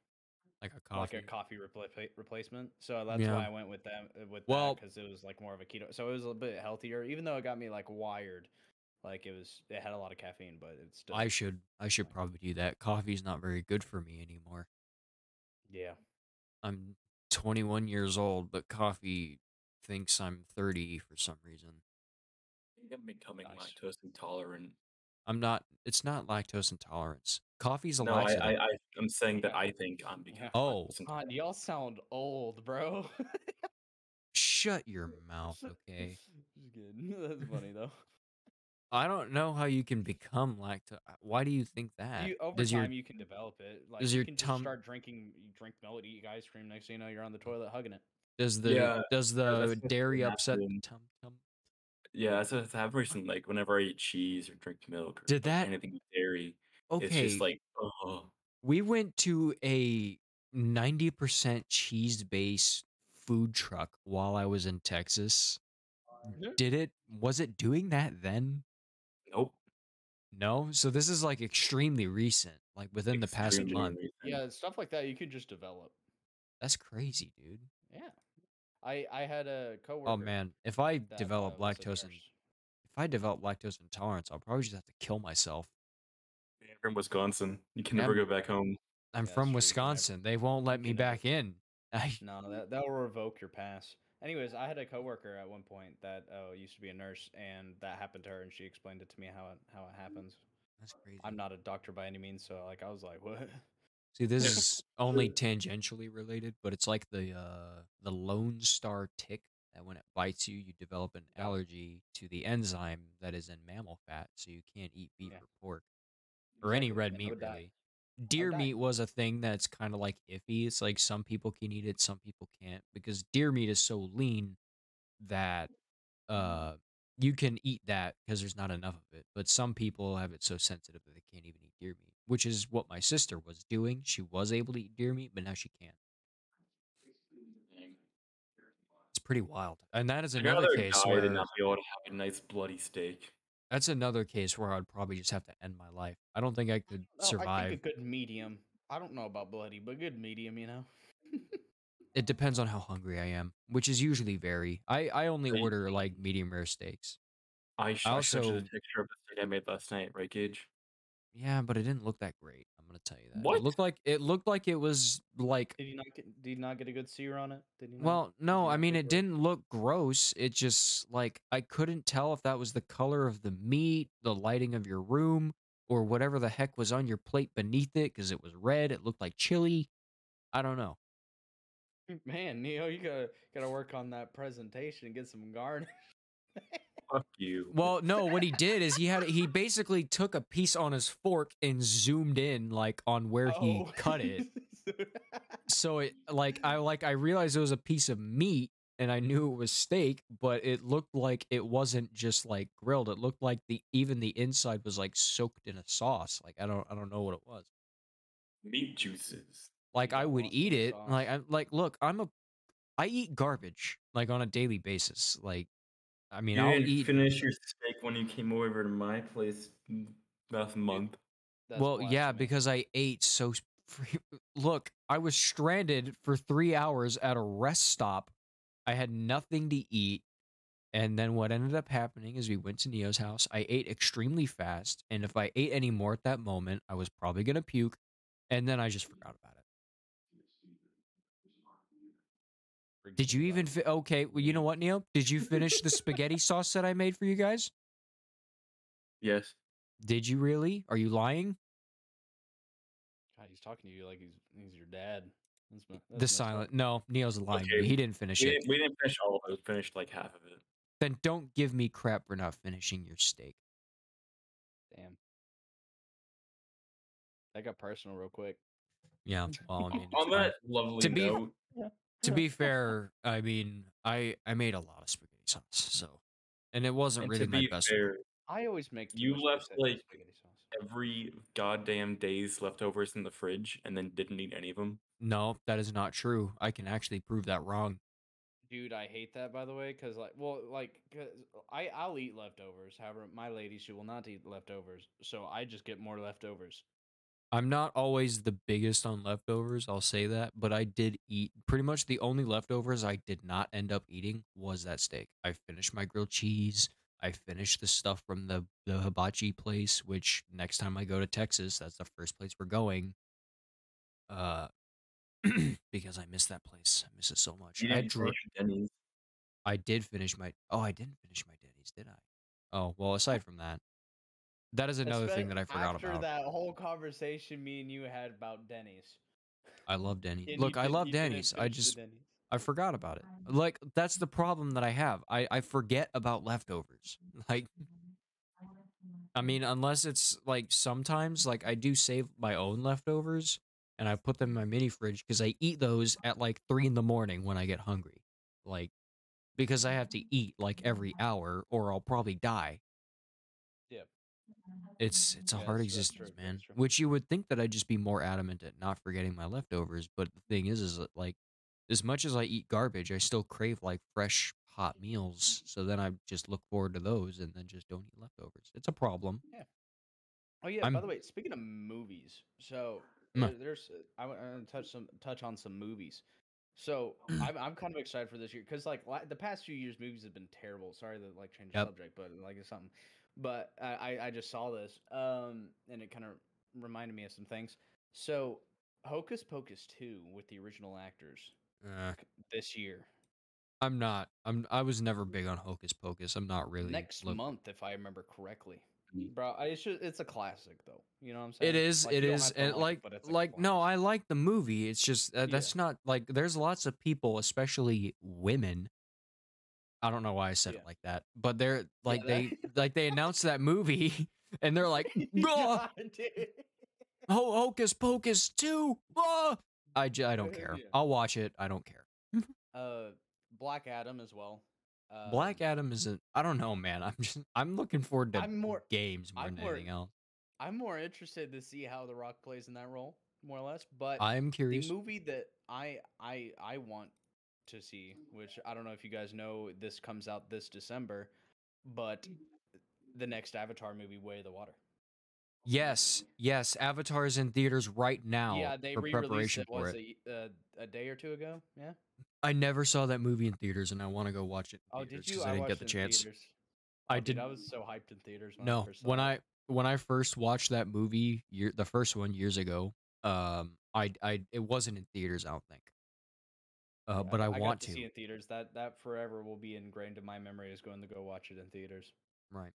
Like a coffee, like a coffee repl- replacement. So that's yeah. why I went with that. With well, because it was like more of a keto. So it was a bit healthier, even though it got me like wired. Like it was, it had a lot of caffeine, but it's still. I should, I should probably do that. Coffee's not very good for me anymore. Yeah, I'm twenty-one years old, but coffee thinks I'm thirty for some reason. I'm becoming nice. lactose intolerant. I'm not. It's not lactose intolerance. Coffee's a no, laxative. I, I, I, I'm saying that I think I'm becoming. Oh, God, y'all sound old, bro. Shut your mouth, okay? That's funny though. I don't know how you can become lactose. Why do you think that? You, over does time, your, you can develop it. Like does you your can tum- just start drinking? You drink milk, eat ice cream. Next thing you know, you're on the toilet hugging it. Does the yeah, does the yeah, dairy upset the tum tum? Yeah, that's what's happened recently. Like whenever I eat cheese or drink milk or Did that... anything with dairy. Okay, it's just like, oh. We went to a ninety percent cheese-based food truck while I was in Texas. Did it? Was it doing that then? Nope. No? So this is like extremely recent, like within extremely the past month. Recent. Yeah, stuff like that you could just develop. That's crazy, dude. Yeah. I, I had a coworker. Oh, man. If I develop lactose and, if I develop lactose intolerance, I'll probably just have to kill myself. From Wisconsin, you can yeah, never go back home. I'm yeah, from Wisconsin. They won't let me back in. No, that that will revoke your pass. Anyways, I had a coworker at one point that uh, used to be a nurse, and that happened to her, and she explained it to me how it, how it happens. That's crazy. I'm not a doctor by any means, so like I was like, what? See, this is only tangentially related, but it's like the uh, the Lone Star tick that when it bites you, you develop an allergy to the enzyme that is in mammal fat, so you can't eat beef yeah. or pork. Or any red meat, really. Deer meat was a thing that's kind of like iffy. It's like some people can eat it, some people can't, because deer meat is so lean that uh, you can eat that because there's not enough of it. But some people have it so sensitive that they can't even eat deer meat, which is what my sister was doing. She was able to eat deer meat, but now she can't. It's pretty wild. And that is another case where... I'd not be able to have a nice bloody steak. That's another case where I'd probably just have to end my life. I don't think I could I survive. I think a good medium. I don't know about bloody, but good medium, you know? It depends on how hungry I am, which is usually very. I, I only right. order, like, medium rare steaks. I, sh- I also showed you the picture of the steak I made last night, right, Gage? Yeah, but it didn't look that great. I'm going to tell you that. What? It looked like it, looked like it was, like... Did you not get, did you not get a good sear on it? Did you not, well, no, I mean, it didn't look gross. It just, like, I couldn't tell if that was the color of the meat, the lighting of your room, or whatever the heck was on your plate beneath it, because it was red, it looked like chili. I don't know. Man, Neo, you gotta, gotta work on that presentation and get some garnish. fuck you. Well, no, what he did is he had he basically took a piece on his fork and zoomed in like on where oh. he cut it. So it like I like I realized it was a piece of meat and I knew it was steak, but it looked like it wasn't just like grilled. It looked like the even the inside was like soaked in a sauce. Like I don't I don't know what it was. Meat juices. Like I would eat it. Like I like look, I'm a I eat garbage like on a daily basis. Like I mean, you I'll didn't eat. Finish your steak when you came over to my place last month. That's well, yeah, I mean. Because I ate so. Free... Look, I was stranded for three hours at a rest stop. I had nothing to eat, and then what ended up happening is we went to Neo's house. I ate extremely fast, and if I ate any more at that moment, I was probably gonna puke, and then I just forgot about it. Did you even fi- okay? Well, you know what, Neo? Did you finish the spaghetti sauce that I made for you guys? Yes. Did you really? Are you lying? God, he's talking to you like he's he's your dad. That's my, that's the silent. Time. No, Neo's lying. Okay. He didn't finish we it. Didn't, we didn't finish all of it. We finished like half of it. Then don't give me crap for not finishing your steak. Damn. That got personal real quick. Yeah. Well, I mean, on that lovely to note. Be, yeah. To be fair, I mean, I, I made a lot of spaghetti sauce, so and it wasn't and really to be my best. Fair, I always make you left like every goddamn day's leftovers in the fridge, and then didn't eat any of them. No, that is not true. I can actually prove that wrong. Dude, I hate that by the way, because like, well, like, cause I I'll eat leftovers. However, my lady she will not eat leftovers, so I just get more leftovers. I'm not always the biggest on leftovers, I'll say that, but I did eat pretty much the only leftovers I did not end up eating was that steak. I finished my grilled cheese. I finished the stuff from the, the hibachi place, which next time I go to Texas, that's the first place we're going. Uh, because I miss that place. I miss it so much. I, dro- I did finish my... Oh, I didn't finish my Denny's, did I? Oh, well, aside from that. That is another Especially thing that I forgot after about. After that whole conversation me and you had about Denny's. I love Denny's. Denny, Look, I love Denny's. I just, Denny's. I forgot about it. Like, that's the problem that I have. I, I forget about leftovers. Like, I mean, unless it's, like, sometimes, like, I do save my own leftovers, and I put them in my mini fridge, because I eat those at, like, three in the morning when I get hungry. Like, because I have to eat, like, every hour, or I'll probably die. Yep. It's it's a yeah, hard existence, true, man. Which you would think that I'd just be more adamant at not forgetting my leftovers, but the thing is, is that, like, as much as I eat garbage, I still crave, like, fresh, hot meals, so then I just look forward to those and then just don't eat leftovers. It's a problem. Yeah. Oh, yeah, I'm, by the way, speaking of movies, so there, there's, I want to touch some touch on some movies. So I'm I'm kind of excited for this year, because, like, la- the past few years, movies have been terrible. Sorry to, like, change the yep. subject, but, like, it's something... But I, I just saw this, um, and it kind of reminded me of some things. So, Hocus Pocus two with the original actors uh, this year. I'm not. I'm. I was never big on Hocus Pocus. I'm not really. Next look- month, if I remember correctly, bro. It's just, it's a classic, though. You know what I'm saying? It is. Like, it is. And like, like, like no, I like the movie. It's just uh, that's yeah. not like. There's lots of people, especially women. I don't know why I said yeah. it like that, but they're like yeah, that... they like they announced that movie and they're like, oh, Hocus Pocus two. Oh! I, j- I don't care. Yeah. I'll watch it. I don't care. uh, Black Adam as well. Um, Black Adam isn't. I don't know, man. I'm just I'm looking forward to I'm more, games more I'm than more, anything else. I'm more interested to see how The Rock plays in that role, more or less. But I'm curious. The movie that I I I want. to see, which I don't know if you guys know, this comes out this December, but the next Avatar movie, Way of the Water. Yes, yes, Avatar is in theaters right now. Yeah, they for re-released it, was it. A, uh, a day or two ago, yeah? I never saw that movie in theaters, and I want to go watch it in oh, theaters because I, I didn't get the chance. Theaters. I oh, did. Dude, I was so hyped in theaters. When no, I when, I, when I first watched that movie, year, the first one years ago, um, I, I it wasn't in theaters, I don't think. Uh, but I, I want to, to see it in theaters. That that forever will be ingrained in my memory as going to go watch it in theaters. Right,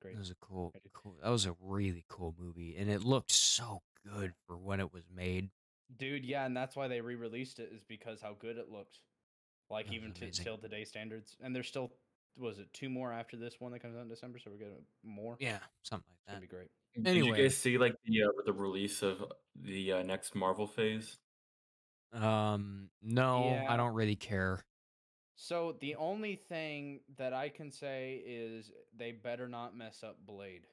great. That was a cool, cool. That was a really cool movie, and it looked so good for when it was made. Dude, yeah, and that's why they re-released it is because how good it looked. Like even t- till today's standards, and they're still was it two more after this one that comes out in December? So we're getting more. Yeah, something like that. That'd be great. Anyway. Did you guys see like the uh, the release of the uh, next Marvel phase? Um, no, yeah. I don't really care. So the only thing that I can say is they better not mess up Blade.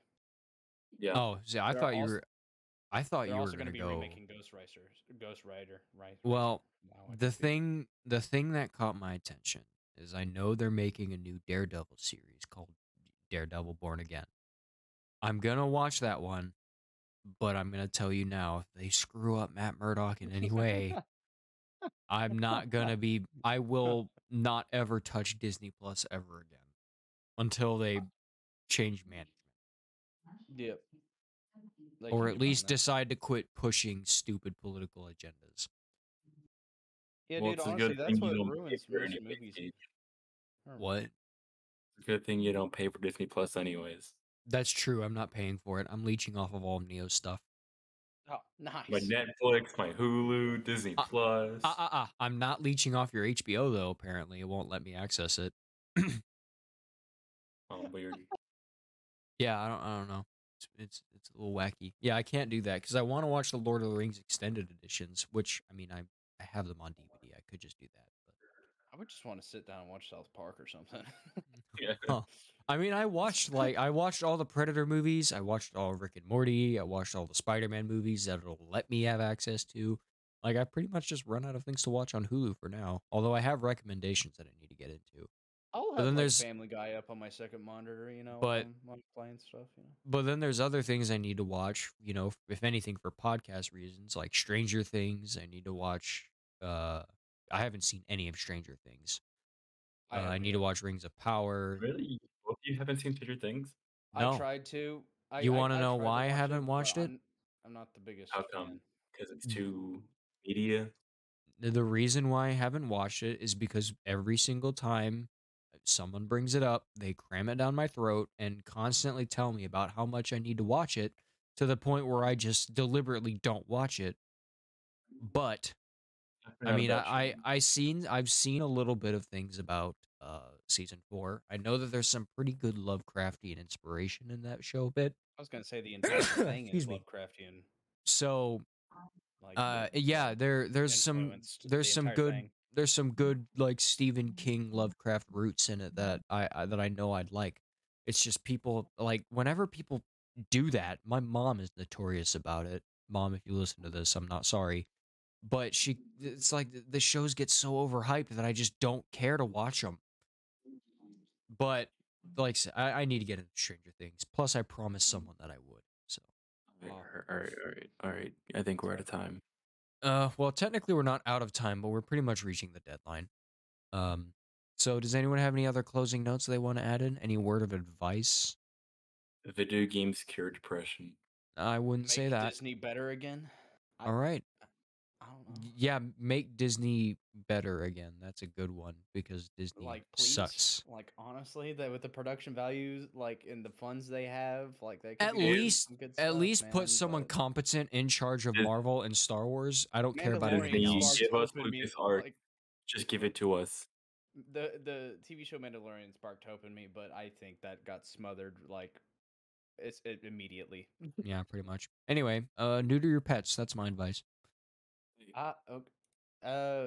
Yeah. Oh, see, I they're thought also, you were. I thought you were also going to be go... remaking Ghost Rider. Ghost Rider, right? Well, no, the thing, it. the thing that caught my attention is I know they're making a new Daredevil series called Daredevil Born Again. I'm gonna watch that one, but I'm gonna tell you now, if they screw up Matt Murdock in any way, I'm not gonna be. I will not ever touch Disney Plus ever again until they change management. Yep. Like, or at least decide to quit pushing stupid political agendas. Yeah, well, dude, honestly, that's what ruins movies. What? It's a good thing you don't pay for Disney Plus anyways. That's true. I'm not paying for it. I'm leeching off of all Neo stuff. Oh, nice. My Netflix, my Hulu, Disney uh, Plus. Uh, uh, uh. I'm not leeching off your H B O, though, apparently. It won't let me access it. Oh, weird. Yeah, I don't, I don't know. It's it's a little wacky. Yeah, I can't do that because I want to watch the Lord of the Rings extended editions, which I mean, I I have them on D V D. I could just do that. But I would just want to sit down and watch South Park or something. Yeah. Huh. I mean, I watched like I watched all the Predator movies. I watched all Rick and Morty. I watched all the Spider-Man movies that it'll let me have access to. Like, I pretty much just run out of things to watch on Hulu for now. Although I have recommendations that I need to get into. I'll have like Family Guy up on my second monitor, you know, but, on playing stuff. You know? But then there's other things I need to watch, you know, if anything for podcast reasons, like Stranger Things. I need to watch. Uh, I haven't seen any of Stranger Things. Uh, I, I need to watch Rings of Power. Really? You haven't seen Stranger Things? No. I tried to. I, you want to know why I haven't watched it? I'm, I'm not the biggest. How come? Because it's too media. The reason why I haven't watched it is because every single time someone brings it up, they cram it down my throat and constantly tell me about how much I need to watch it to the point where I just deliberately don't watch it. But I mean, I, I, I seen, I've seen a little bit of things about uh, season four. I know that there's some pretty good Lovecraftian inspiration in that show a bit. I was going to say the entire thing is Lovecraftian. So, uh, yeah, there, there's some, there's some good thing. There's some good like Stephen King Lovecraft roots in it that I, I that I know I'd like. It's just people like whenever people do that, my mom is notorious about it. Mom, if you listen to this, I'm not sorry, but she it's like the shows get so overhyped that I just don't care to watch them. But like I, I need to get into Stranger Things. Plus, I promised someone that I would. So all right, all right, all right. All right. I think we're out of time. Uh, well, technically we're not out of time, but we're pretty much reaching the deadline. Um, so does anyone have any other closing notes they want to add in? Any word of advice? Video games cure depression. I wouldn't make say that. Disney better again. All right. I, I don't know. Yeah, make Disney better again. That's a good one because Disney like, please, sucks. Like honestly, that with the production values, like in the funds they have, like they could at least at stuff, least man, put someone but... competent in charge of Marvel and Star Wars. I don't care about anything else. Give us Lucas art. Like, just give it to us. The the T V show Mandalorian sparked hope in me, but I think that got smothered like it's it immediately. Yeah, pretty much. Anyway, uh, neuter your pets. That's my advice. Uh, okay. uh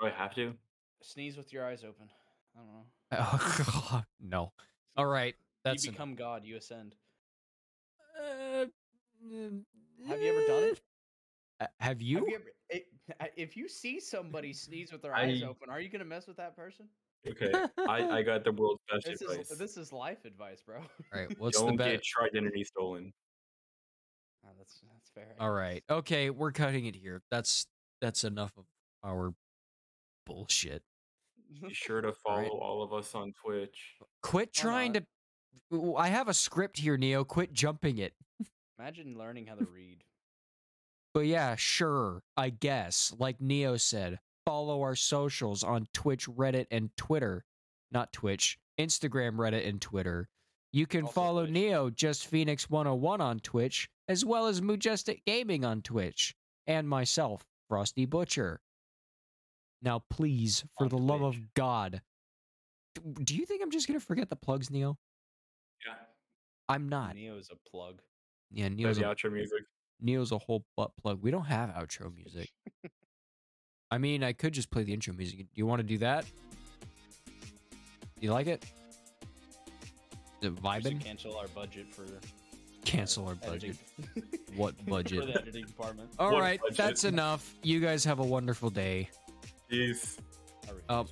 Do I have to? Sneeze with your eyes open. I don't know. Oh, God. No. All right. That's you become an... God. You ascend. Uh, have you ever done it? Uh, have you? Have you ever, it, if you see somebody sneeze with their I... eyes open, are you going to mess with that person? Okay. I, I got the world's best this advice. Is, this is life advice, bro. All right. What's don't the best? Get your identity stolen. Oh, that's, that's fair. All right. Okay. We're cutting it here. That's That's enough of our bullshit. Be sure to follow all, right. all of us on Twitch. Quit trying to I have a script here, Neo. Quit jumping it. Imagine learning how to read. But yeah, sure, I guess. Like Neo said, follow our socials on Twitch, Reddit, and Twitter. Not Twitch. Instagram, Reddit, and Twitter. You can also follow Twitch. Neo, Just Phoenix one oh one on Twitch, as well as Majestic Gaming on Twitch. And myself, Frosty Butcher. Now, please, for the love of God, Do you think I'm just going to forget the plugs, Neo? Yeah. I'm not. Neo's a plug. Yeah, Neo's the a, outro music. Neo's a whole butt plug. We don't have outro music. I mean, I could just play the intro music. Do you want to do that? Do you like it? Is it vibing? Cancel our budget for... Cancel our budget. What budget? For the editing department. All what right, budget? That's enough. You guys have a wonderful day. Peace. Uh,